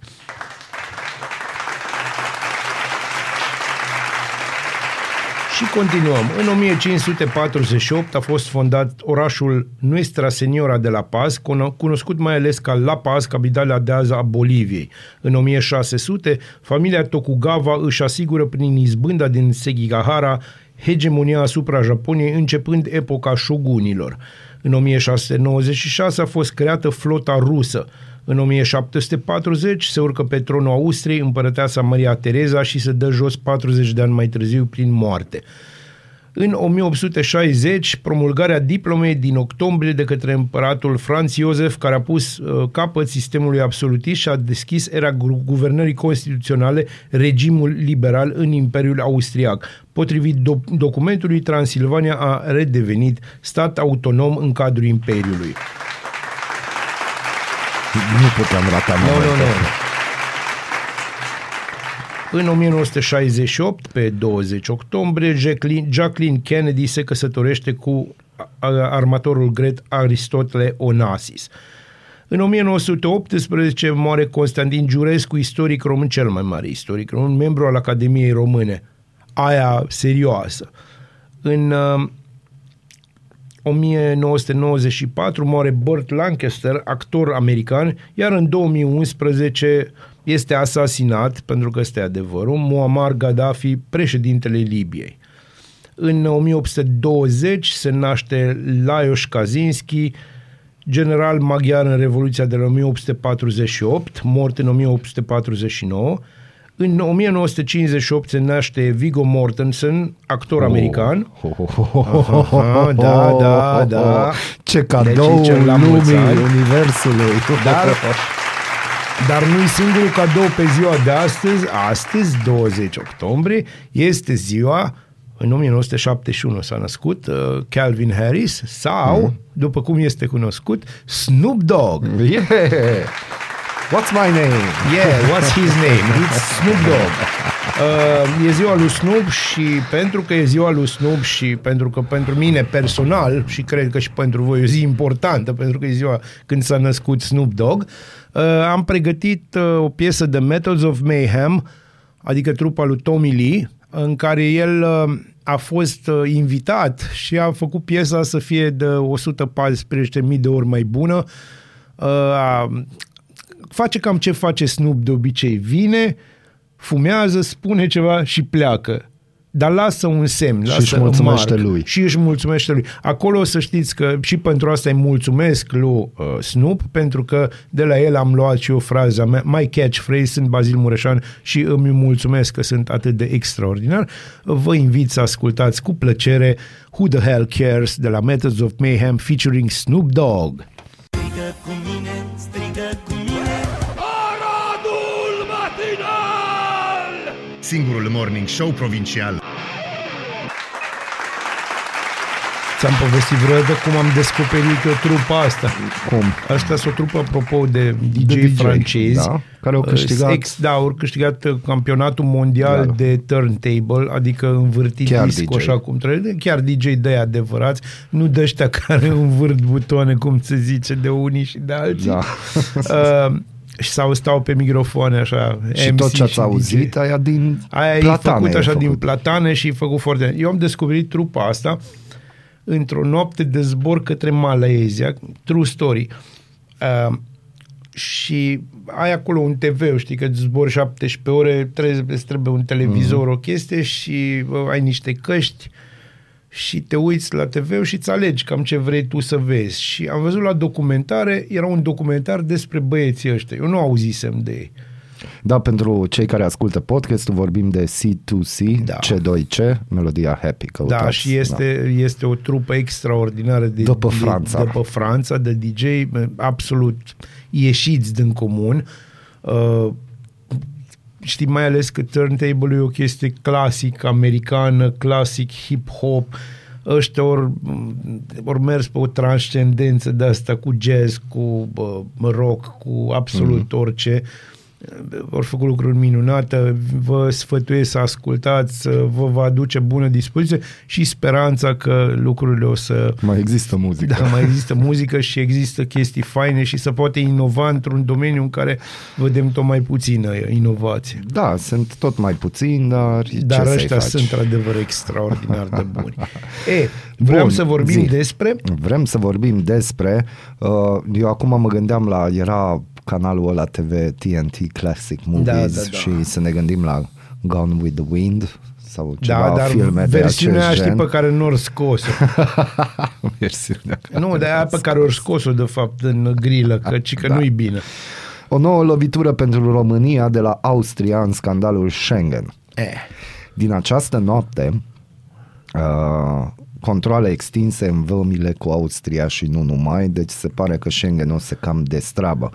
Și continuăm. În o mie cinci sute patruzeci și opt a fost fondat orașul Nuestra Senora de La Paz, cunoscut mai ales ca La Paz, capitala de azi a Boliviei. În o mie șase sute, familia Tokugawa își asigură prin izbânda din Sekigahara hegemonia asupra Japoniei, începând epoca șogunilor. În o mie șase sute nouăzeci și șase a fost creată flota rusă. În o mie șapte sute patruzeci se urcă pe tronul Austriei împărăteasa Maria Tereza și se dă jos patruzeci de ani mai târziu prin moarte. În o mie opt sute șaizeci, promulgarea diplomei din octombrie de către împăratul Franz Iosef, care a pus uh, capăt sistemului absolutist și a deschis era guvernării constituționale, regimul liberal în Imperiul Austriac. Potrivit do- documentului, Transilvania a redevenit stat autonom în cadrul Imperiului. Nu puteam rata mai no, no, no. În o mie nouă sute șaizeci și opt, pe douăzeci octombrie, Jacqueline, Jacqueline Kennedy se căsătorește cu armatorul grec Aristotle Onassis. În o mie nouă sute optsprezece moare Constantin Giurescu, istoric român, cel mai mare istoric român, membru al Academiei Române, aia serioasă. În o mie nouă sute nouăzeci și patru moare Burt Lancaster, actor american, iar în două mii unsprezece este asasinat, pentru că este adevărul, Muammar Gaddafi, președintele Libiei. În o mie opt sute douăzeci se naște Lajos Kaczynski, general maghiar în Revoluția de la o mie opt sute patruzeci și opt, mort în o mie opt sute patruzeci și nouă. În o mie nouă sute cincizeci și opt se naște Viggo Mortensen, actor oh. american. Oh, oh, oh, oh, oh, oh, da, da, da. Ce cadou deci, lumii, universului. Dar, dar nu-i singurul cadou pe ziua de astăzi. Astăzi, douăzeci octombrie, este ziua, în o mie nouă sute șaptezeci și unu s-a născut uh, Calvin Harris sau, mm. după cum este cunoscut, Snoop Dogg. Yeah. What's my name? Yeah, what's his name? It's Snoop Dogg. Uh, e ziua lui Snoop și pentru că e ziua lui Snoop și pentru că pentru mine personal și cred că și pentru voi e o zi importantă, pentru că e ziua când s-a născut Snoop Dogg, Am pregătit o piesă de Methods of Mayhem, adică trupa lui Tommy Lee, în care el a fost invitat și a făcut piesa să fie de o sută paisprezece mii de ori mai bună. Face cam ce face Snoop de obicei. Vine, fumează, spune ceva și pleacă. Dar lasă un semn, lasă și își mulțumește lui. Și își mulțumește lui. Acolo să știți că și pentru asta îi mulțumesc lui uh, Snoop, pentru că de la el am luat și eu fraza mea, my catchphrase, sunt Bazil Mureșan și îmi mulțumesc că sunt atât de extraordinar. Vă invit să ascultați cu plăcere Who the Hell Cares de la Methods of Mayhem featuring Snoop Dogg. Strigă cu mine, strigă cu mine, Aradul matinal! Singurul morning show provincial. Ți-am povestit vreodată cum am descoperit trupa asta. Cum? Asta e o trupă, apropo, de D J, de D J francezi. Da, care au câștigat... Ex, da, au câștigat campionatul mondial da. de turntable, adică învârti chiar disco D J. Așa cum trebuie. Chiar D J de adevărați, nu de ăștia care învârt butoane, cum se zice, de unii și de alții. Da. uh, Și sau stau pe microfoane așa. Și M C tot ce ați auzit, aia din aia platane. Făcut așa făcut. Din platane și făcut foarte... Eu am descoperit trupa asta într-o noapte de zbor către Malaezia, true story, uh, și ai acolo un T V, știi că zbori șaptesprezece ore, trebuie, trebuie un televizor, mm. o chestie și uh, ai niște căști și te uiți la T V și îți alegi cam ce vrei tu să vezi. Și am văzut la documentare, era un documentar despre băieții ăștia, eu nu auzisem de ei. Da, pentru cei care ascultă podcastul, vorbim de C doi C, da. C doi C, melodia Happy. Căutați, da, și este, da. este o trupă extraordinară de după Franța, de, după Franța, de D J absolut ieșiți din comun. Uh, știi, mai ales că turntable-ul e o chestie clasic americană, clasic hip-hop. Ăștia ori, ori mers pe o transcendență de asta cu jazz, cu uh, rock, cu absolut mm-hmm. orice. Ori făcut lucruri minunate, vă sfătuiesc să ascultați, vă va aduce bună dispoziție și speranța că lucrurile o să... Mai există muzică. Da, mai există muzică și există chestii faine și să poate inova într-un domeniu în care vedem tot mai puțină inovație. Da, sunt tot mai puțini, dar ce Dar ăștia faci? Sunt într-adevăr extraordinar de buni. E, vrem Bun, să vorbim zi. despre... Vrem să vorbim despre... Eu acum mă gândeam la... Era... canalul ăla T V T N T Classic Movies da, da, da. și să ne gândim la Gone with the Wind sau ceva, da, dar filme de acest gen. Versiunea pe care nu ori scos-o. nu, de aia pe care ori scos-o de fapt în grilă, căci că da. nu-i bine. O nouă lovitură pentru România de la Austria în scandalul Schengen. Eh. Din această noapte uh, controale extinse în vămile cu Austria și nu numai, deci se pare că Schengen o să cam destrabă.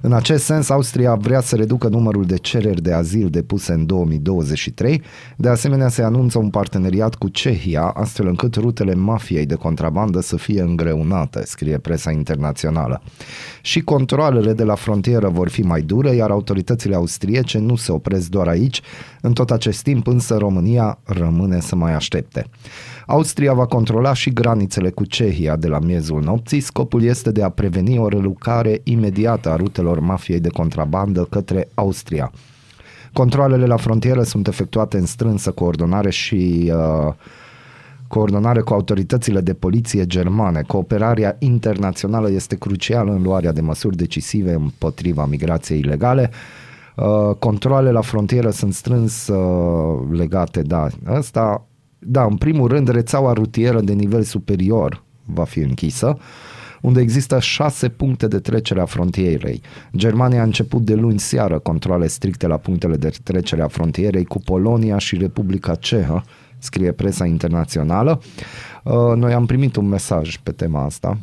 În acest sens, Austria vrea să reducă numărul de cereri de azil depuse în două mii douăzeci și trei, de asemenea se anunță un parteneriat cu Cehia, astfel încât rutele mafiei de contrabandă să fie îngreunate, scrie presa internațională. Și controalele de la frontieră vor fi mai dure, iar autoritățile austriece nu se opresc doar aici, în tot acest timp însă România rămâne să mai aștepte. Austria va controla și granițele cu Cehia de la miezul nopții. Scopul este de a preveni o relucare imediată a rutelor mafiei de contrabandă către Austria. Controalele la frontieră sunt efectuate în strânsă coordonare și uh, coordonare cu autoritățile de poliție germane. Cooperarea internațională este crucială în luarea de măsuri decisive împotriva migrației ilegale. Uh, controalele la frontieră sunt strâns uh, legate, da, ăsta... Da, în primul rând, rețeaua rutieră de nivel superior va fi închisă, unde există șase puncte de trecere a frontierei. Germania a început de luni seară controale stricte la punctele de trecere a frontierei cu Polonia și Republica Cehă, scrie presa internațională. Noi am primit un mesaj pe tema asta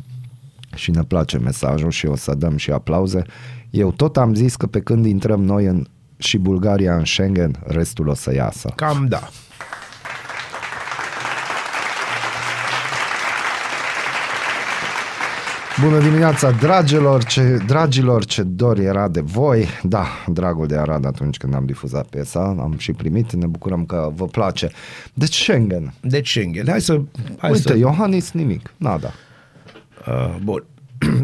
și ne place mesajul și o să dăm și aplauze. Eu tot am zis că pe când intrăm noi în, și Bulgaria în Schengen, restul o să iasă. Cam da. Bună dimineața, dragilor, ce, dragilor, ce dor era de voi. Da, dragul de Arad, atunci când am difuzat piesa, am și primit, ne bucurăm că vă place. Deci Schengen. Deci Schengen, hai să... Hai Uite, să... Iohannis nimic, nada. Uh, bun.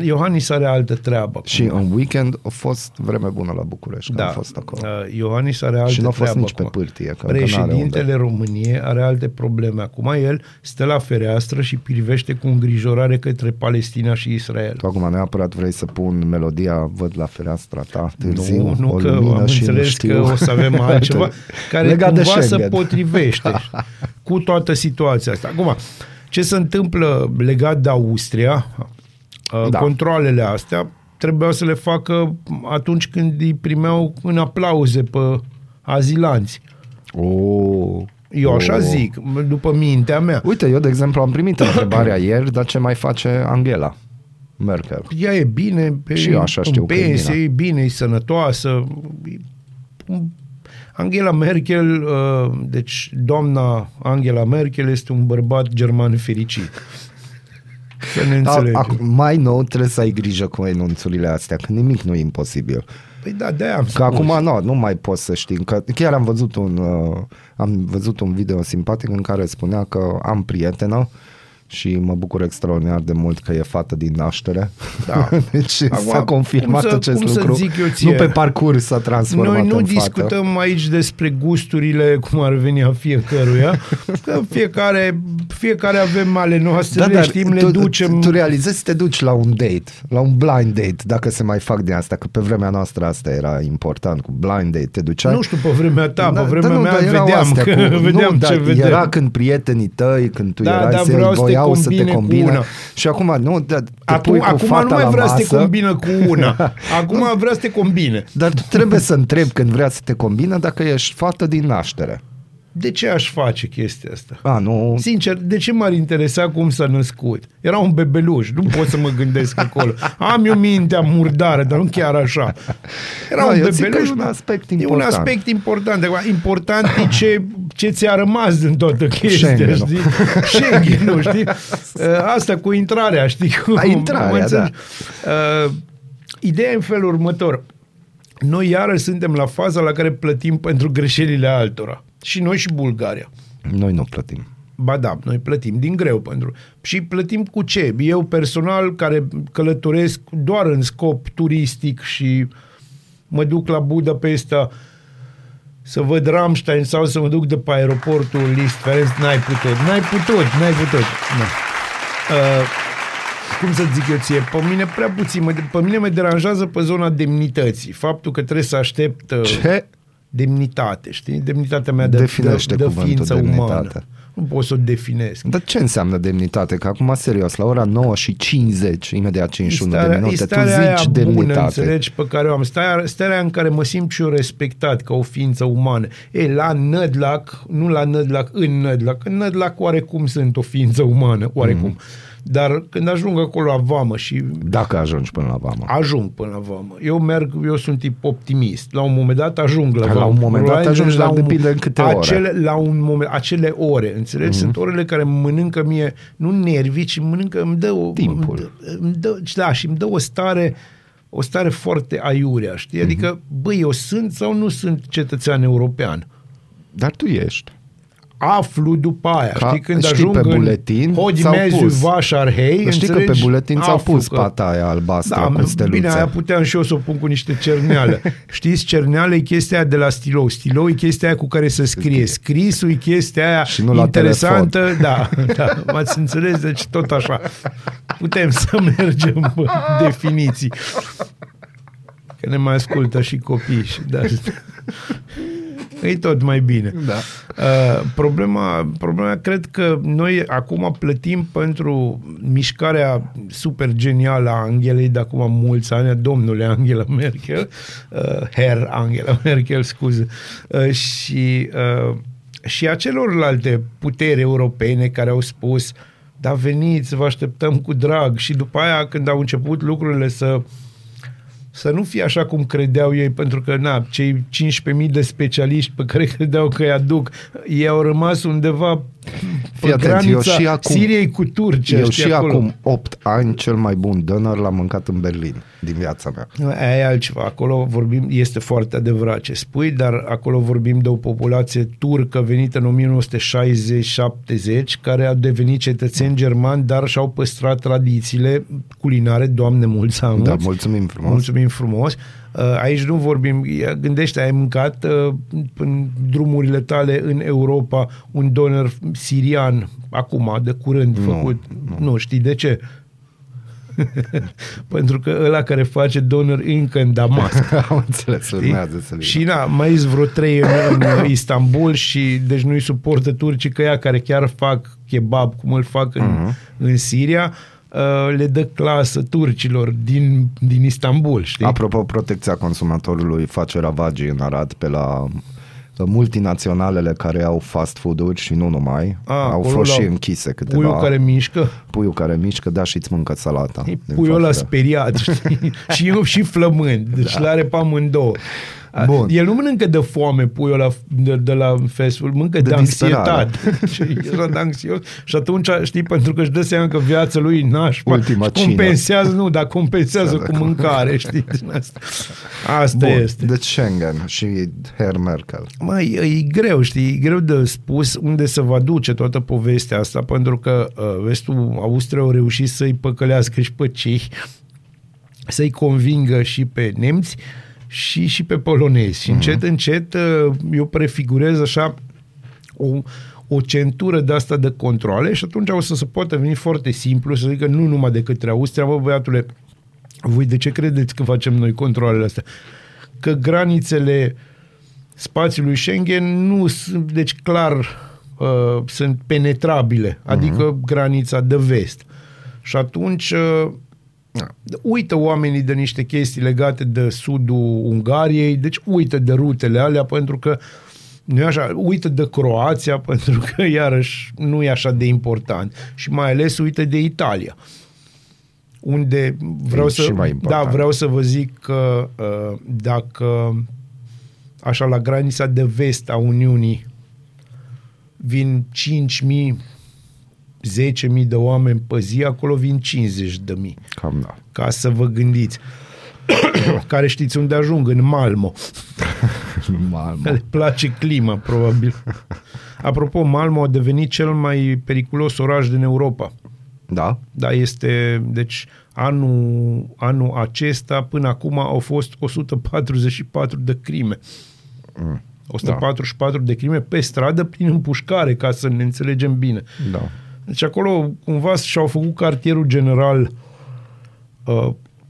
Iohannis are altă treabă. Și în weekend a fost vreme bună la București, da, că am fost acolo. Iohannis are altă și n-a fost treabă nici acum pe pârtie. Că președintele că României are alte probleme acum. El stă la fereastră și privește cu îngrijorare către Palestina și Israel. Tu acum neapărat vrei să pun melodia Văd la fereastra ta târziu, nu, nu, o că lumină am și înțeles că o să avem altceva care cumva să potrivește cu toată situația asta. Acum, ce se întâmplă legat de Austria, da, controalele astea trebuiau să le facă atunci când îi primeau în aplauze pe azilanți. Oh, eu așa oh. zic, după mintea mea. Uite, eu de exemplu am primit întrebarea ieri, dar ce mai face Angela Merkel? Ea e bine, pe, și eu așa știu, în pensie, e bine, e sănătoasă. Angela Merkel, deci doamna Angela Merkel este un bărbat german fericit. Să ne înțelegem. Acum, mai nou trebuie să ai grijă cu enunțurile astea, că nimic nu e imposibil. Păi da, de-aia am spus. Că acum nu, nu mai poți să știi. Că chiar am văzut un uh, am văzut un video simpatic în care spunea că am prietenă și mă bucur extraordinar de mult că e fată din naștere. Da. Deci acum, s-a confirmat să, acest lucru. Nu pe parcurs s-a transformat în fată. Noi nu discutăm fată. aici despre gusturile, cum ar veni a fiecăruia, că fiecare, fiecare avem ale noastre, da, le știm, le tu, ducem. Tu realizezi să te duci la un date, la un blind date, dacă se mai fac din asta, că pe vremea noastră asta era important, cu blind date te duceai. Nu știu, pe vremea ta, da, pe vremea da, nu, mea vedeam, că, cu, vedeam nu, ce vedeam. Era când prietenii tăi, când tu da, erai da, să-i iau să te combine. Și acum nu, te acum, pui cu acum fata nu mai vrea masă. Să te combină cu una. Acum vrea să te combine. Dar tu trebuie să întrebi când vrea să te combină dacă ești fată din naștere. De ce aș face chestia asta? A, nu. Sincer, de ce m-ar interesa cum s-a născut? Era un bebeluș, nu pot să mă gândesc acolo. Am eu mintea murdară, dar nu chiar așa. Era no, un bebeluș. E un aspect important. E un aspect important. Important e ce, ce ți-a rămas din toată chestia. Schengen-ul. Știi? Schengen-ul, știi? Asta cu intrarea, știi? La intrarea, da. Uh, ideea e în felul următor. Noi iară suntem la faza la care plătim pentru greșelile altora. Și noi și Bulgaria. Noi nu plătim. Ba da, noi plătim din greu pentru. Și plătim cu ce? Eu personal, care călătoresc doar în scop turistic și mă duc la Budapesta să văd Rammstein sau să mă duc de pe aeroportul Liszt Ferenc, n-ai putut, n-ai putut, n-ai putut. Na. Uh, cum să zic eu ție? Pe mine prea puțin. Mă, pe mine mă deranjează pe zona demnității. Faptul că trebuie să aștept... Uh, ce? Demnitate, știi? Demnitatea mea de, Definește de, de ființă demnitate. Umană. Nu pot să o definesc. Dar ce înseamnă demnitate? Că acum, serios, la ora nouă și cincizeci, imediat cincizeci și unu starea, de minute, tu zici demnitate. Bună, înțelegi, pe care o am. Starea, starea în care mă simt și eu respectat ca o ființă umană. E, la nădlac, nu la nădlac, în nădlac. În nădlac oarecum sunt o ființă umană, oarecum. Mm. Dar când ajung acolo la vamă și... Dacă ajungi până la vamă. Ajung până la vamă. Eu merg, eu sunt tip optimist. La un moment dat ajung la vamă. La un moment dat ajungi, dar depinde în câte ore. Acele, la un moment, acele ore, înțelegi? Mm-hmm. Sunt orele care mănâncă mie, nu nervii, ci mănâncă, îmi dă o... Timpul. Îmi dă, da, și îmi dă o stare, o stare foarte aiurea, știi? Adică, mm-hmm. băi, eu sunt sau nu sunt cetățean european? Dar tu ești. Aflu după aia, ca, știi, când știi, ajung pe buletin, ți-au pus. Arhei, știi înțelegi? Că pe buletin ți-au pus că... pata aia albastră, da, cu steluța. Bine, aia puteam și eu să o pun cu niște cerneală. Știți, cerneală e chestia de la stilou. Stilou e chestia aia cu care se scrie. Scrisul e chestia aia interesantă. Da, da, m-ați înțeles, deci tot așa. Putem să mergem pe definiții. Că ne mai ascultă și copiii și de asta. E tot mai bine. Da. Uh, problema, problema, cred că noi acum plătim pentru mișcarea super genială a Angelei de acum mulți ani, a domnule Angela Merkel, uh, Herr Angela Merkel, scuze, uh, și, uh, și a celorlalte puteri europene care au spus, da, veniți, vă așteptăm cu drag, și după aia când au început lucrurile să... să nu fie așa cum credeau ei, pentru că, na, cei cincisprezece mii de specialiști pe care credeau că îi aduc, ei au rămas undeva pe granița Siriei cu Turcia. Eu și acum opt ani cel mai bun döner l-am mâncat în Berlin. din viața mea. Aia e altceva. Acolo vorbim, este foarte adevărat ce spui, dar acolo vorbim de o populație turcă venită în o mie nouă sute șaizeci șaptezeci, care a devenit cetățeni germani, dar și-au păstrat tradițiile culinare. Doamne, mulți amuți. Da, mulțumim frumos. Mulțumim frumos. Aici nu vorbim, gândește, ai mâncat în drumurile tale în Europa un doner sirian, acum, de curând, nu, făcut. Nu. nu, știi de ce? Pentru că ăla care face doner încă în Damasc. Am înțeles, urmează să vină. Și na, mai sunt vreo trei în, în Istanbul și deci nu-i suportă turcii că ea care chiar fac kebab cum îl fac în, uh-huh. în Siria, le dă clasă turcilor din, din Istanbul, știi? Apropo, protecția consumatorului face ravagii în Arad pe la multinaționalele care au fast food-uri și nu numai. A, au fost și închise câteva. Puiul care mișcă? Puiul care mișcă, da, și îți mâncă salata. E puiul ăla speriat, știi? și, și flămând, deci da. L-are pe amândouă. Bun. El nu mănâncă de foame puiul ăla de, de la fast-ul, mănâncă de, de anxietate. Și atunci, știi, pentru că își dă seama că viața lui nașpa. Ultima cină. Compensează, nu, dar compensează cu mâncare, știi? Asta, asta Bun, este. Deci Schengen și Herr Merkel. Mai e greu, știi, e greu de spus unde se va duce toată povestea asta, pentru că vestul Austriei au reușit să-i păcălească și pe cehi, să-i convingă și pe nemți, și și pe polonezi. Și încet, uh-huh. încet eu prefigurez așa o, o centură de asta de controle și atunci o să se poată veni foarte simplu să zică nu numai de către Austria, bă, băiatule, voi de ce credeți că facem noi controlele astea? Că granițele spațiului Schengen nu sunt, deci clar uh, sunt penetrabile, uh-huh. adică granița de vest. Și atunci... Uh, uită oamenii de niște chestii legate de sudul Ungariei, deci uită de rutele alea pentru că nu e așa, uită de Croația pentru că iarăși nu e așa de important și mai ales uită de Italia unde vreau să, da, vreau să vă zic că dacă așa la granița de vest a Uniunii vin cinci mii zece mii de oameni pe zi, acolo vin cincizeci de mii. Cam da. Ca să vă gândiți. Care știți unde ajung? În Malmo. Malmo. Că le place clima, probabil. Apropo, Malmo a devenit cel mai periculos oraș din Europa. Da? Da, este... Deci, anul, anul acesta, până acum, au fost o sută patruzeci și patru de crime. Mm. o sută patruzeci și patru da. de crime pe stradă prin împușcare, ca să ne înțelegem bine. Da. Deci acolo cumva și-au făcut cartierul general.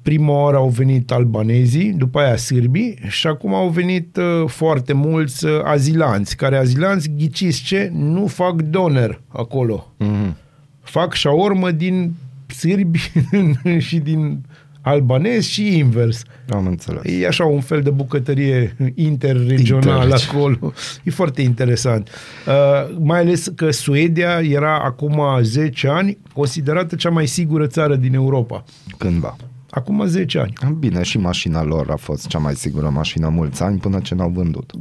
Prima oară au venit albanezii, după aia sârbii și acum au venit foarte mulți azilanți, care azilanți, ghiciți ce, nu fac doner acolo. Mm-hmm. Fac șaormă din sârbi și din albanezi și invers. Am înțeles. E așa un fel de bucătărie interregională Inter. acolo. E foarte interesant. Uh, mai ales că Suedia era acum zece ani considerată cea mai sigură țară din Europa. Cândva. Acum zece ani. Bine, și mașina lor a fost cea mai sigură mașină mulți ani până ce n-au vândut.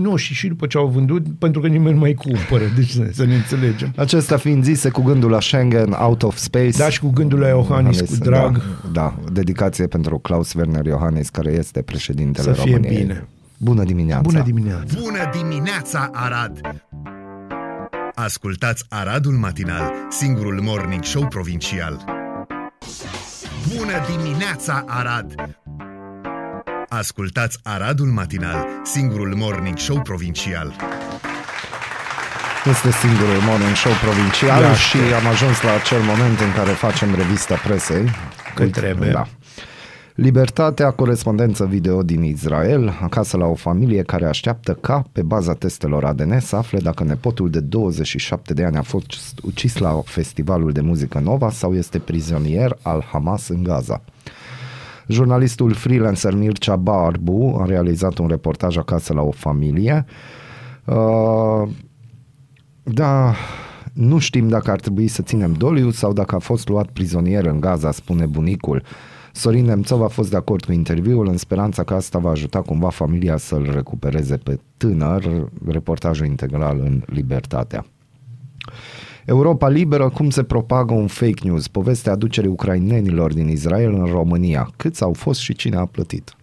Nu, și, și după ce au vândut, pentru că nimeni mai cumpără, deci să ne, să ne înțelegem. Acesta fiind zise, cu gândul la Schengen, Out of Space. Da, și cu gândul la Iohannis, cu drag. Da, da, dedicație pentru Klaus Werner Iohannis, care este președintele României. Să fie bine. Bună dimineața! Bună dimineața! Bună dimineața, Arad! Ascultați Aradul Matinal, singurul morning show provincial. Bună dimineața, Arad! Ascultați Aradul Matinal, singurul morning show provincial. Este singurul morning show provincial da, și că... am ajuns la acel moment în care facem revista presei. Când trebuie. Da. Libertatea, corespondență video din Israel, acasă la o familie care așteaptă ca, pe baza testelor A D N, să afle dacă nepotul de douăzeci și șapte de ani a fost ucis la festivalul de muzică Nova sau este prizonier al Hamas în Gaza. Jurnalistul freelancer Mircea Barbu a realizat un reportaj acasă la o familie. Uh, da, nu știm dacă ar trebui să ținem doliu sau dacă a fost luat prizonier în Gaza, spune bunicul. Sorin Nemțov a fost de acord cu interviul în speranța că asta va ajuta cumva familia să-l recupereze pe tânăr. Reportajul integral în Libertatea. Europa Liberă, cum se propagă un fake news, povestea aducerii ucrainenilor din Israel în România, câți au fost și cine a plătit.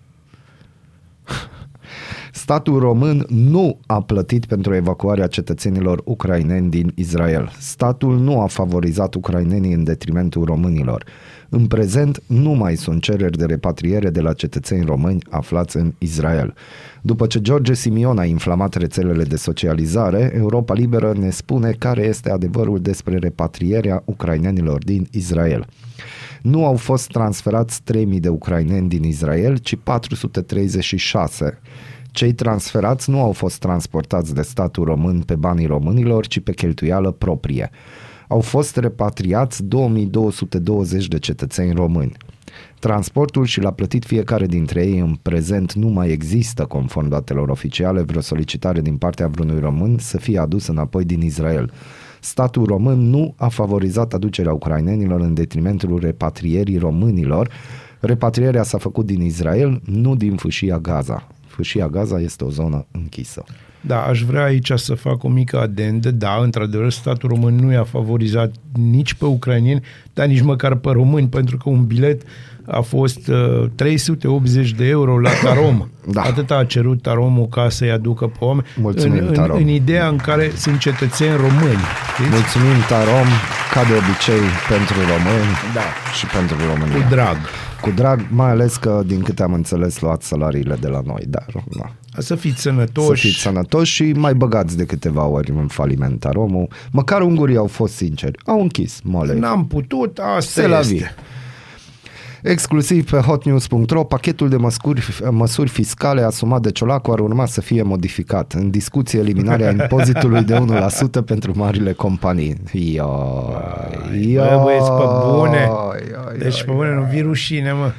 Statul român nu a plătit pentru evacuarea cetățenilor ucraineni din Israel. Statul nu a favorizat ucrainenii în detrimentul românilor. În prezent nu mai sunt cereri de repatriere de la cetățeni români aflați în Israel. După ce George Simion a inflamat rețelele de socializare, Europa Liberă ne spune care este adevărul despre repatrierea ucrainenilor din Israel. Nu au fost transferați trei mii de ucraineni din Israel, ci patru sute treizeci și șase. Cei transferați nu au fost transportați de statul român pe banii românilor, ci pe cheltuială proprie. Au fost repatriați două mii două sute douăzeci de cetățeni români. Transportul și l-a plătit fiecare dintre ei. În prezent nu mai există, conform datelor oficiale, vreo solicitare din partea vreunui român să fie adus înapoi din Israel. Statul român nu a favorizat aducerea ucrainenilor în detrimentul repatrierii românilor. Repatrierea s-a făcut din Israel, nu din fâșia Gaza. Fâșia Gaza este o zonă închisă. Da, aș vrea aici să fac o mică adendă. Da, într-adevăr, statul român nu i-a favorizat nici pe ucraineni, dar nici măcar pe români, pentru că un bilet a fost uh, trei sute optzeci de euro la Tarom. Da. Atât a cerut Taromul ca să-i aducă pe om. Mulțumim, în, Tarom. În, în ideea în care sunt cetățeni români. Știți? Mulțumim, Tarom, ca de obicei, pentru români, da, și pentru România. Cu drag. Cu drag, mai ales că, din câte am înțeles, luați salariile de la noi, dar... Da. Să fiți sănătoși. Să fiți sănătoși și mai băgați de câteva ori în faliment Taromul. Măcar ungurii au fost sinceri. Au închis, mole. N-am putut, asta este. Lavi. Exclusiv pe hotnews punct ro, pachetul de măsuri, măsuri fiscale asumat de Ciolacu ar urma să fie modificat. În discuție eliminarea impozitului de unu la sută pentru marile companii. Ioi, ioi, bă, băieți, pe bune. Deci, pe bune, nu vi rușine, mă.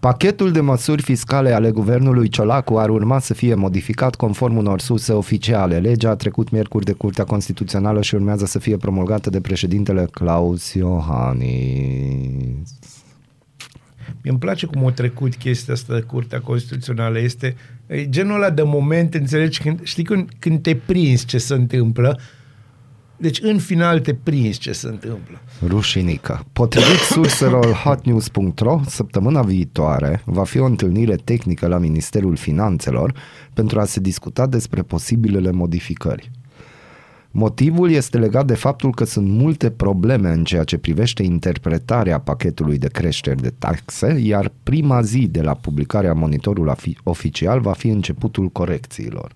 Pachetul de măsuri fiscale ale guvernului Ciolacu ar urma să fie modificat conform unor surse oficiale. Legea a trecut miercuri de Curtea Constituțională și urmează să fie promulgată de președintele Claus Iohannis. Îmi place cum a trecut chestia asta de Curtea Constituțională. Este genul ăla de moment, înțelegi, când, știi, când, când te prinzi ce se întâmplă. Deci, în final, te prinzi ce se întâmplă. Rușinică. Potrivit surselor hotnews punct ro, săptămâna viitoare va fi o întâlnire tehnică la Ministerul Finanțelor pentru a se discuta despre posibilele modificări. Motivul este legat de faptul că sunt multe probleme în ceea ce privește interpretarea pachetului de creșteri de taxe, iar prima zi de la publicarea monitorului oficial va fi începutul corecțiilor.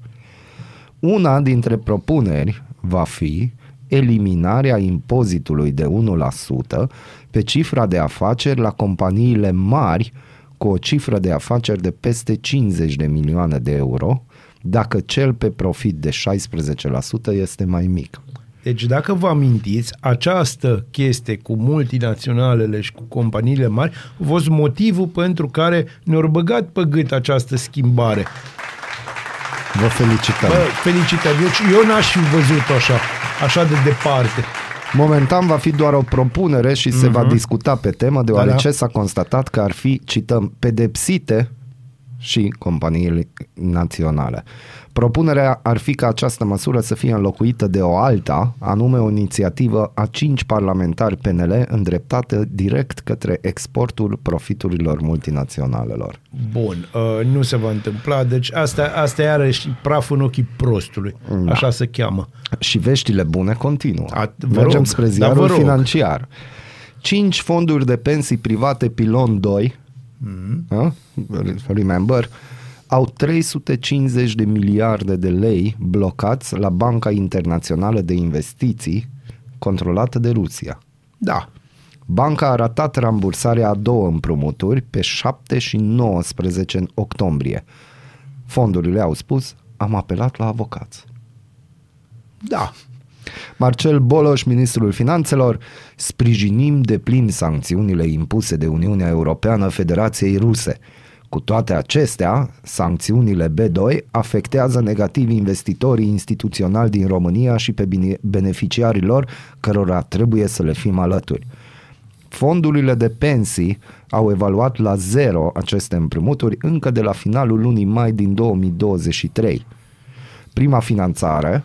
Una dintre propuneri va fi eliminarea impozitului de unu la sută pe cifra de afaceri la companiile mari cu o cifră de afaceri de peste cincizeci de milioane de euro, dacă cel pe profit de șaisprezece la sută este mai mic. Deci, dacă vă amintiți, această chestie cu multinaționalele și cu companiile mari a fost motivul pentru care ne-au băgat pe gât această schimbare. Vă felicităm. Bă, felicităm. Deci, eu n-aș fi văzut așa, așa de departe. Momentan va fi doar o propunere și se uh-huh. va discuta pe temă, deoarece da, da. s-a constatat că ar fi, cităm, pedepsite și companiile naționale. Propunerea ar fi ca această măsură să fie înlocuită de o alta, anume o inițiativă a cinci parlamentari P N L îndreptată direct către exportul profiturilor multinaționalelor. Bun, uh, nu se va întâmpla, deci asta, asta iarăși praf în ochii prostului, da. Așa se cheamă. Și veștile bune continuă. A, Mergem rog, spre ziarul financiar. cinci fonduri de pensii private pilon doi, mm-hmm. remember, au trei sute cincizeci de miliarde de lei blocați la Banca Internațională de Investiții, controlată de Rusia. Da. Banca a ratat rambursarea a două împrumuturi pe șapte și nouăsprezece în octombrie. Fondurile au spus, am apelat la avocați. Da. Marcel Boloș, ministrul Finanțelor, sprijinim de plin sancțiunile impuse de Uniunea Europeană Federației Ruse. Cu toate acestea, sancțiunile B doi afectează negativ investitorii instituționali din România și pe beneficiarii lor, cărora trebuie să le fim alături. Fondurile de pensii au evaluat la zero aceste împrumuturi încă de la finalul lunii mai din două mii douăzeci și trei. Prima finanțare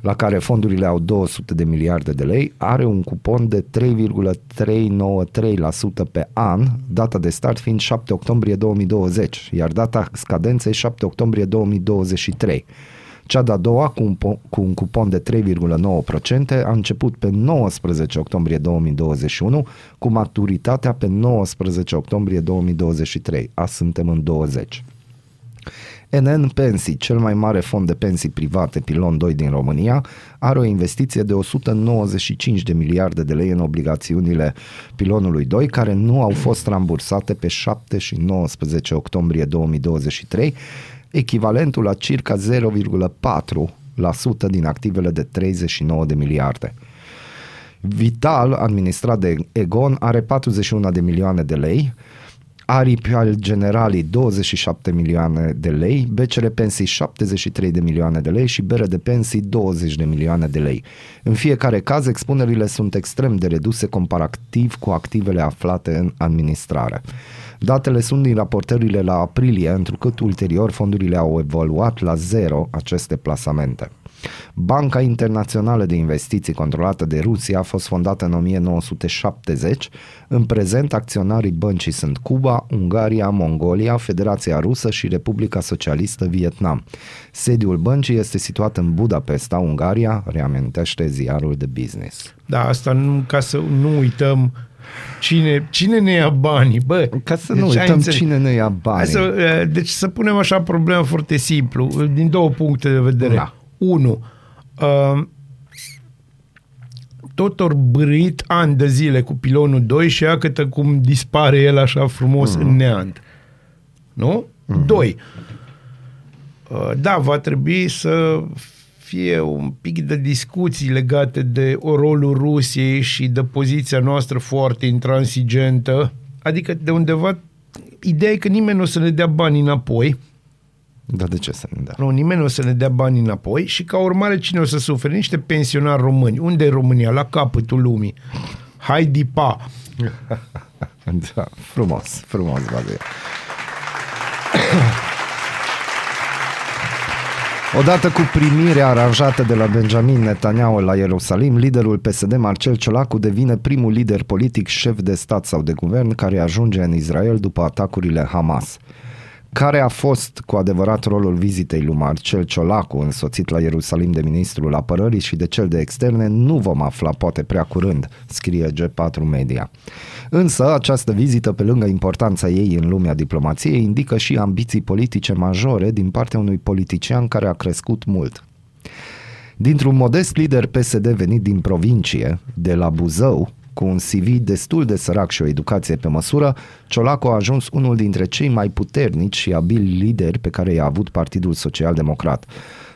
la care fondurile au două sute de miliarde de lei, are un cupon de trei virgulă trei nouă trei la sută pe an, data de start fiind șapte octombrie două mii douăzeci, iar data scadenței șapte octombrie două mii douăzeci și trei. Cea de-a doua, cu un, cu un cupon de trei virgulă nouă la sută, a început pe nouăsprezece octombrie două mii douăzeci și unu, cu maturitatea pe nouăsprezece octombrie două mii douăzeci și trei. Azi suntem în douăzeci. N N Pensii, cel mai mare fond de pensii private, pilon doi din România, are o investiție de o sută nouăzeci și cinci de miliarde de lei în obligațiunile pilonului doi, care nu au fost rambursate pe șapte și nouăsprezece octombrie două mii douăzeci și trei, echivalentul la circa zero virgulă patru la sută din activele de treizeci și nouă de miliarde. Vital, administrat de Egon, are patruzeci și unu de milioane de lei, Aripi al Generalii douăzeci și șapte de milioane de lei, B C R Pensii șaptezeci și trei de milioane de lei și B R D Pensii douăzeci de milioane de lei. În fiecare caz, expunerile sunt extrem de reduse comparativ cu activele aflate în administrare. Datele sunt din raportările la aprilie, întrucât ulterior fondurile au evaluat la zero aceste plasamente. Banca Internațională de Investiții controlată de Rusia a fost fondată în o mie nouă sute șaptezeci. În prezent, acționarii băncii sunt Cuba, Ungaria, Mongolia, Federația Rusă și Republica Socialistă Vietnam. Sediul băncii este situat în Budapesta, Ungaria, reamintește ziarul de business. Da, asta nu, ca să nu uităm Cine, cine ne ia banii? Bă, ca să deci nu uităm înțeleg. cine ne ia banii. Să, deci să punem așa problema foarte simplu, din două puncte de vedere. Da. Unu, uh, tot or bârit ani de zile cu pilonul doi și ia câtă cum dispare el așa frumos mm. în neant. Nu? Mm. Doi, uh, da, va trebui să fie un pic de discuții legate de rolul Rusiei și de poziția noastră foarte intransigentă. Adică de undeva, ideea e că nimeni nu o să ne dea bani înapoi. Dar de ce să ne dea? Nu, nimeni nu o să ne dea bani înapoi și ca urmare cine o să sufere? Niște pensionari români. Unde e România? La capătul lumii. Haide pa! Da, frumos, frumos, Valeria. Odată cu primirea aranjată de la Benjamin Netanyahu la Ierusalim, liderul P S D Marcel Ciolacu devine primul lider politic, șef de stat sau de guvern care ajunge în Israel după atacurile Hamas. Care a fost cu adevărat rolul vizitei lui Marcel Ciolacu, însoțit la Ierusalim de ministrul apărării și de cel de externe, nu vom afla poate prea curând, scrie G patru Media. Însă, această vizită, pe lângă importanța ei în lumea diplomației, indică și ambiții politice majore din partea unui politician care a crescut mult. Dintr-un modest lider P S D venit din provincie, de la Buzău, cu un C V destul de sărac și o educație pe măsură, Ciolacu a ajuns unul dintre cei mai puternici și abili lideri pe care i-a avut Partidul Social-Democrat.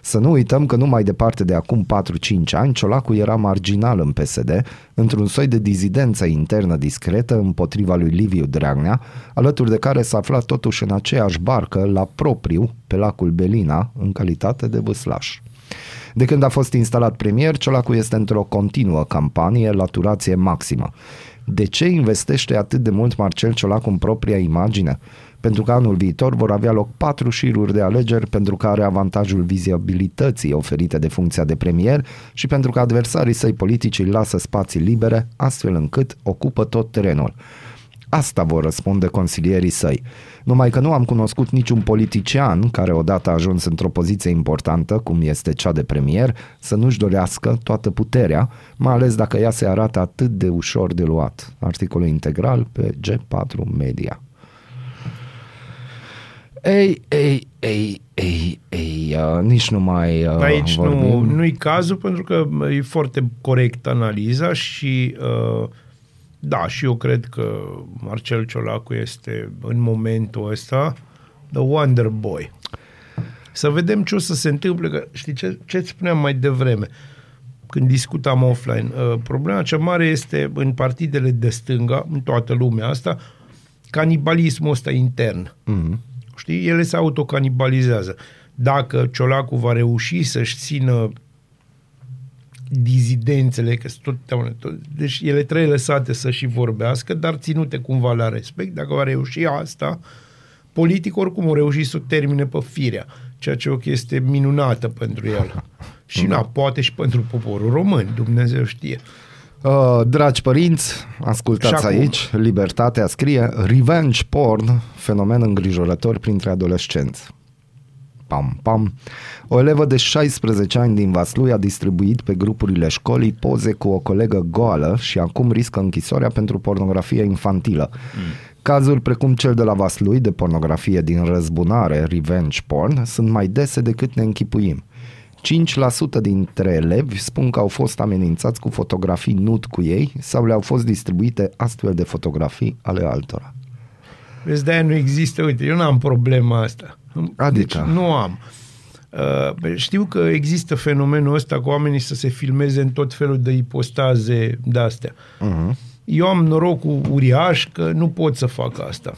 Să nu uităm că nu mai departe de acum patru-cinci ani, Ciolacu era marginal în P S D, într-un soi de dizidență internă discretă împotriva lui Liviu Dragnea, alături de care s-a aflat totuși în aceeași barcă, la propriu, pe lacul Belina, în calitate de vâslaș. De când a fost instalat premier, Ciolacu este într-o continuă campanie laturație maximă. De ce investește atât de mult Marcel Ciolacu în propria imagine? Pentru că anul viitor vor avea loc patru șiruri de alegeri, pentru că are avantajul vizibilității oferite de funcția de premier și pentru că adversarii săi politici îi lasă spații libere, astfel încât ocupă tot terenul. Asta vor răspunde consilierii săi. Numai că nu am cunoscut niciun politician care odată a ajuns într-o poziție importantă, cum este cea de premier, să nu-și dorească toată puterea, mai ales dacă ea se arată atât de ușor de luat. Articolul integral pe G patru Media. Ei, ei, ei, ei, ei, uh, nici nu mai uh, Aici vorbim. nu, nu-i cazul, pentru că e foarte corect analiza și... Uh, Da, și eu cred că Marcel Ciolacu este în momentul ăsta the wonder boy. Să vedem ce o să se întâmple, că știi ce, ce-ți spuneam mai devreme când discutam offline. Problema cea mare este în partidele de stânga, în toată lumea asta, canibalismul ăsta intern. Mm-hmm. Știi? Ele se autocanibalizează. Dacă Ciolacu va reuși să-și țină dizidențele, că tot, tot, deci ele trebuie lăsate să și vorbească, dar ținute cumva la respect, dacă va reuși asta, politic oricum o reuși să o termine pe firea, ceea ce e o chestie minunată pentru el. și da. na, poate și pentru poporul român, Dumnezeu știe. Uh, dragi părinți, ascultați aici, Libertatea scrie Revenge porn, fenomen îngrijorător printre adolescenți. Pam, pam. O elevă de șaisprezece ani din Vaslui a distribuit pe grupurile școlii poze cu o colegă goală și acum riscă închisoarea pentru pornografie infantilă. Mm. Cazuri precum cel de la Vaslui de pornografie din răzbunare, revenge porn, sunt mai dese decât ne închipuim. cinci la sută dintre elevi spun că au fost amenințați cu fotografii nud cu ei sau le-au fost distribuite astfel de fotografii ale altora. Vezi, de-aia nu există, uite, eu n-am problema asta. Adică? Deci nu am. Uh, știu că există fenomenul ăsta cu oamenii să se filmeze în tot felul de ipostaze de-astea. Uh-huh. Eu am norocul uriaș că nu pot să fac asta.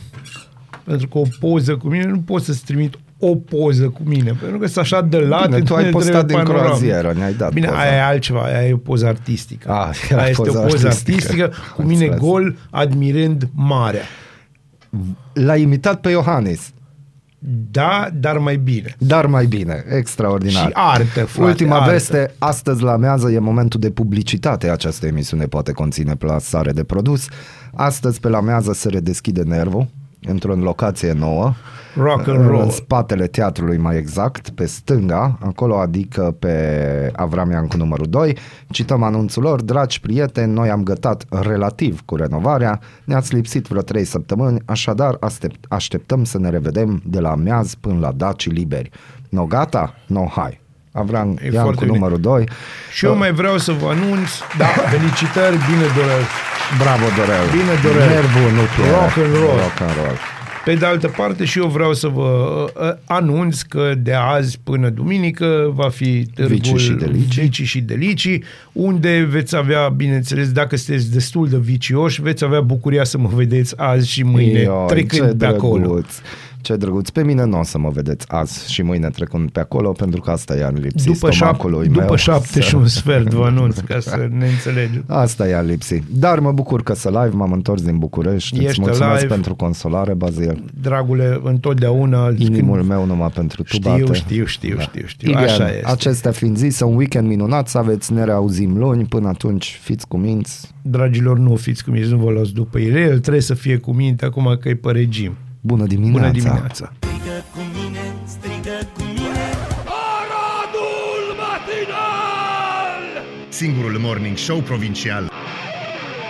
Pentru că o poză cu mine, nu pot să-ți trimit o poză cu mine, pentru că sunt așa de lat. Bine, tu ai postat din croazieră, ne-ai dat Bine, poza. Aia e altceva, aia e o poză artistică. A, aia este o poză artistică cu mine înțeles. Gol, admirând marea. L-ai imitat pe Iohannis. Da, dar mai bine. Dar mai bine, extraordinar. Și artă, frate, Ultima artă. veste, astăzi la amiază e momentul de publicitate. Această emisiune poate conține plasare de produs. Astăzi pe la amiază se redeschide Nervul într-o locație nouă, rock and roll, în spatele teatrului mai exact, pe stânga, acolo, adică pe Avramian cu numărul doi. Cităm anunțul lor: dragi prieteni, noi am gătat relativ cu renovarea, ne-ați lipsit vreo trei săptămâni, așadar așteptăm să ne revedem de la amiaz până la dacii liberi. No gata, no hai. Avram e Ian cu bine. Numărul doi. Și eu uh. mai vreau să vă anunț, da, felicitări, bine Dorel. Bravo Dorel. Bine Dorel. Nervul, nu rock and roll. Rock and roll. Pe de altă parte, și eu vreau să vă anunț că de azi până duminică va fi Târgul Vicii și Delicii, unde veți avea, bineînțeles, dacă sunteți destul de vicioși, veți avea bucuria să mă vedeți azi și mâine, Ioi, trecând de acolo. Ce drăguț, pe mine nu o să mă vedeți azi și mâine trecând pe acolo, pentru că asta e în lipsi după stomacului șap- meu. După șapte să... și un sfert vă anunț, ca să ne înțelegem. Asta e în lipsi. Dar mă bucur că să live, m-am întors din București. Ești Îți mulțumesc live. pentru consolare, Bazil. Dragule, întotdeauna... Inimul când... meu numai pentru tubate. Știu, știu, știu, da. știu, știu. Idean, așa este. Acestea fiind zis, un weekend minunat să aveți, ne reauzim luni, până atunci fiți cu minți. Dragilor, nu fiți cu minți, nu vă luați după ele, el trebuie să fie cu minte acum că e pe regim. Bună dimineața! Bună dimineața! Strigă cu mine, strigă cu mine, Aradul matinal! Singurul morning show provincial.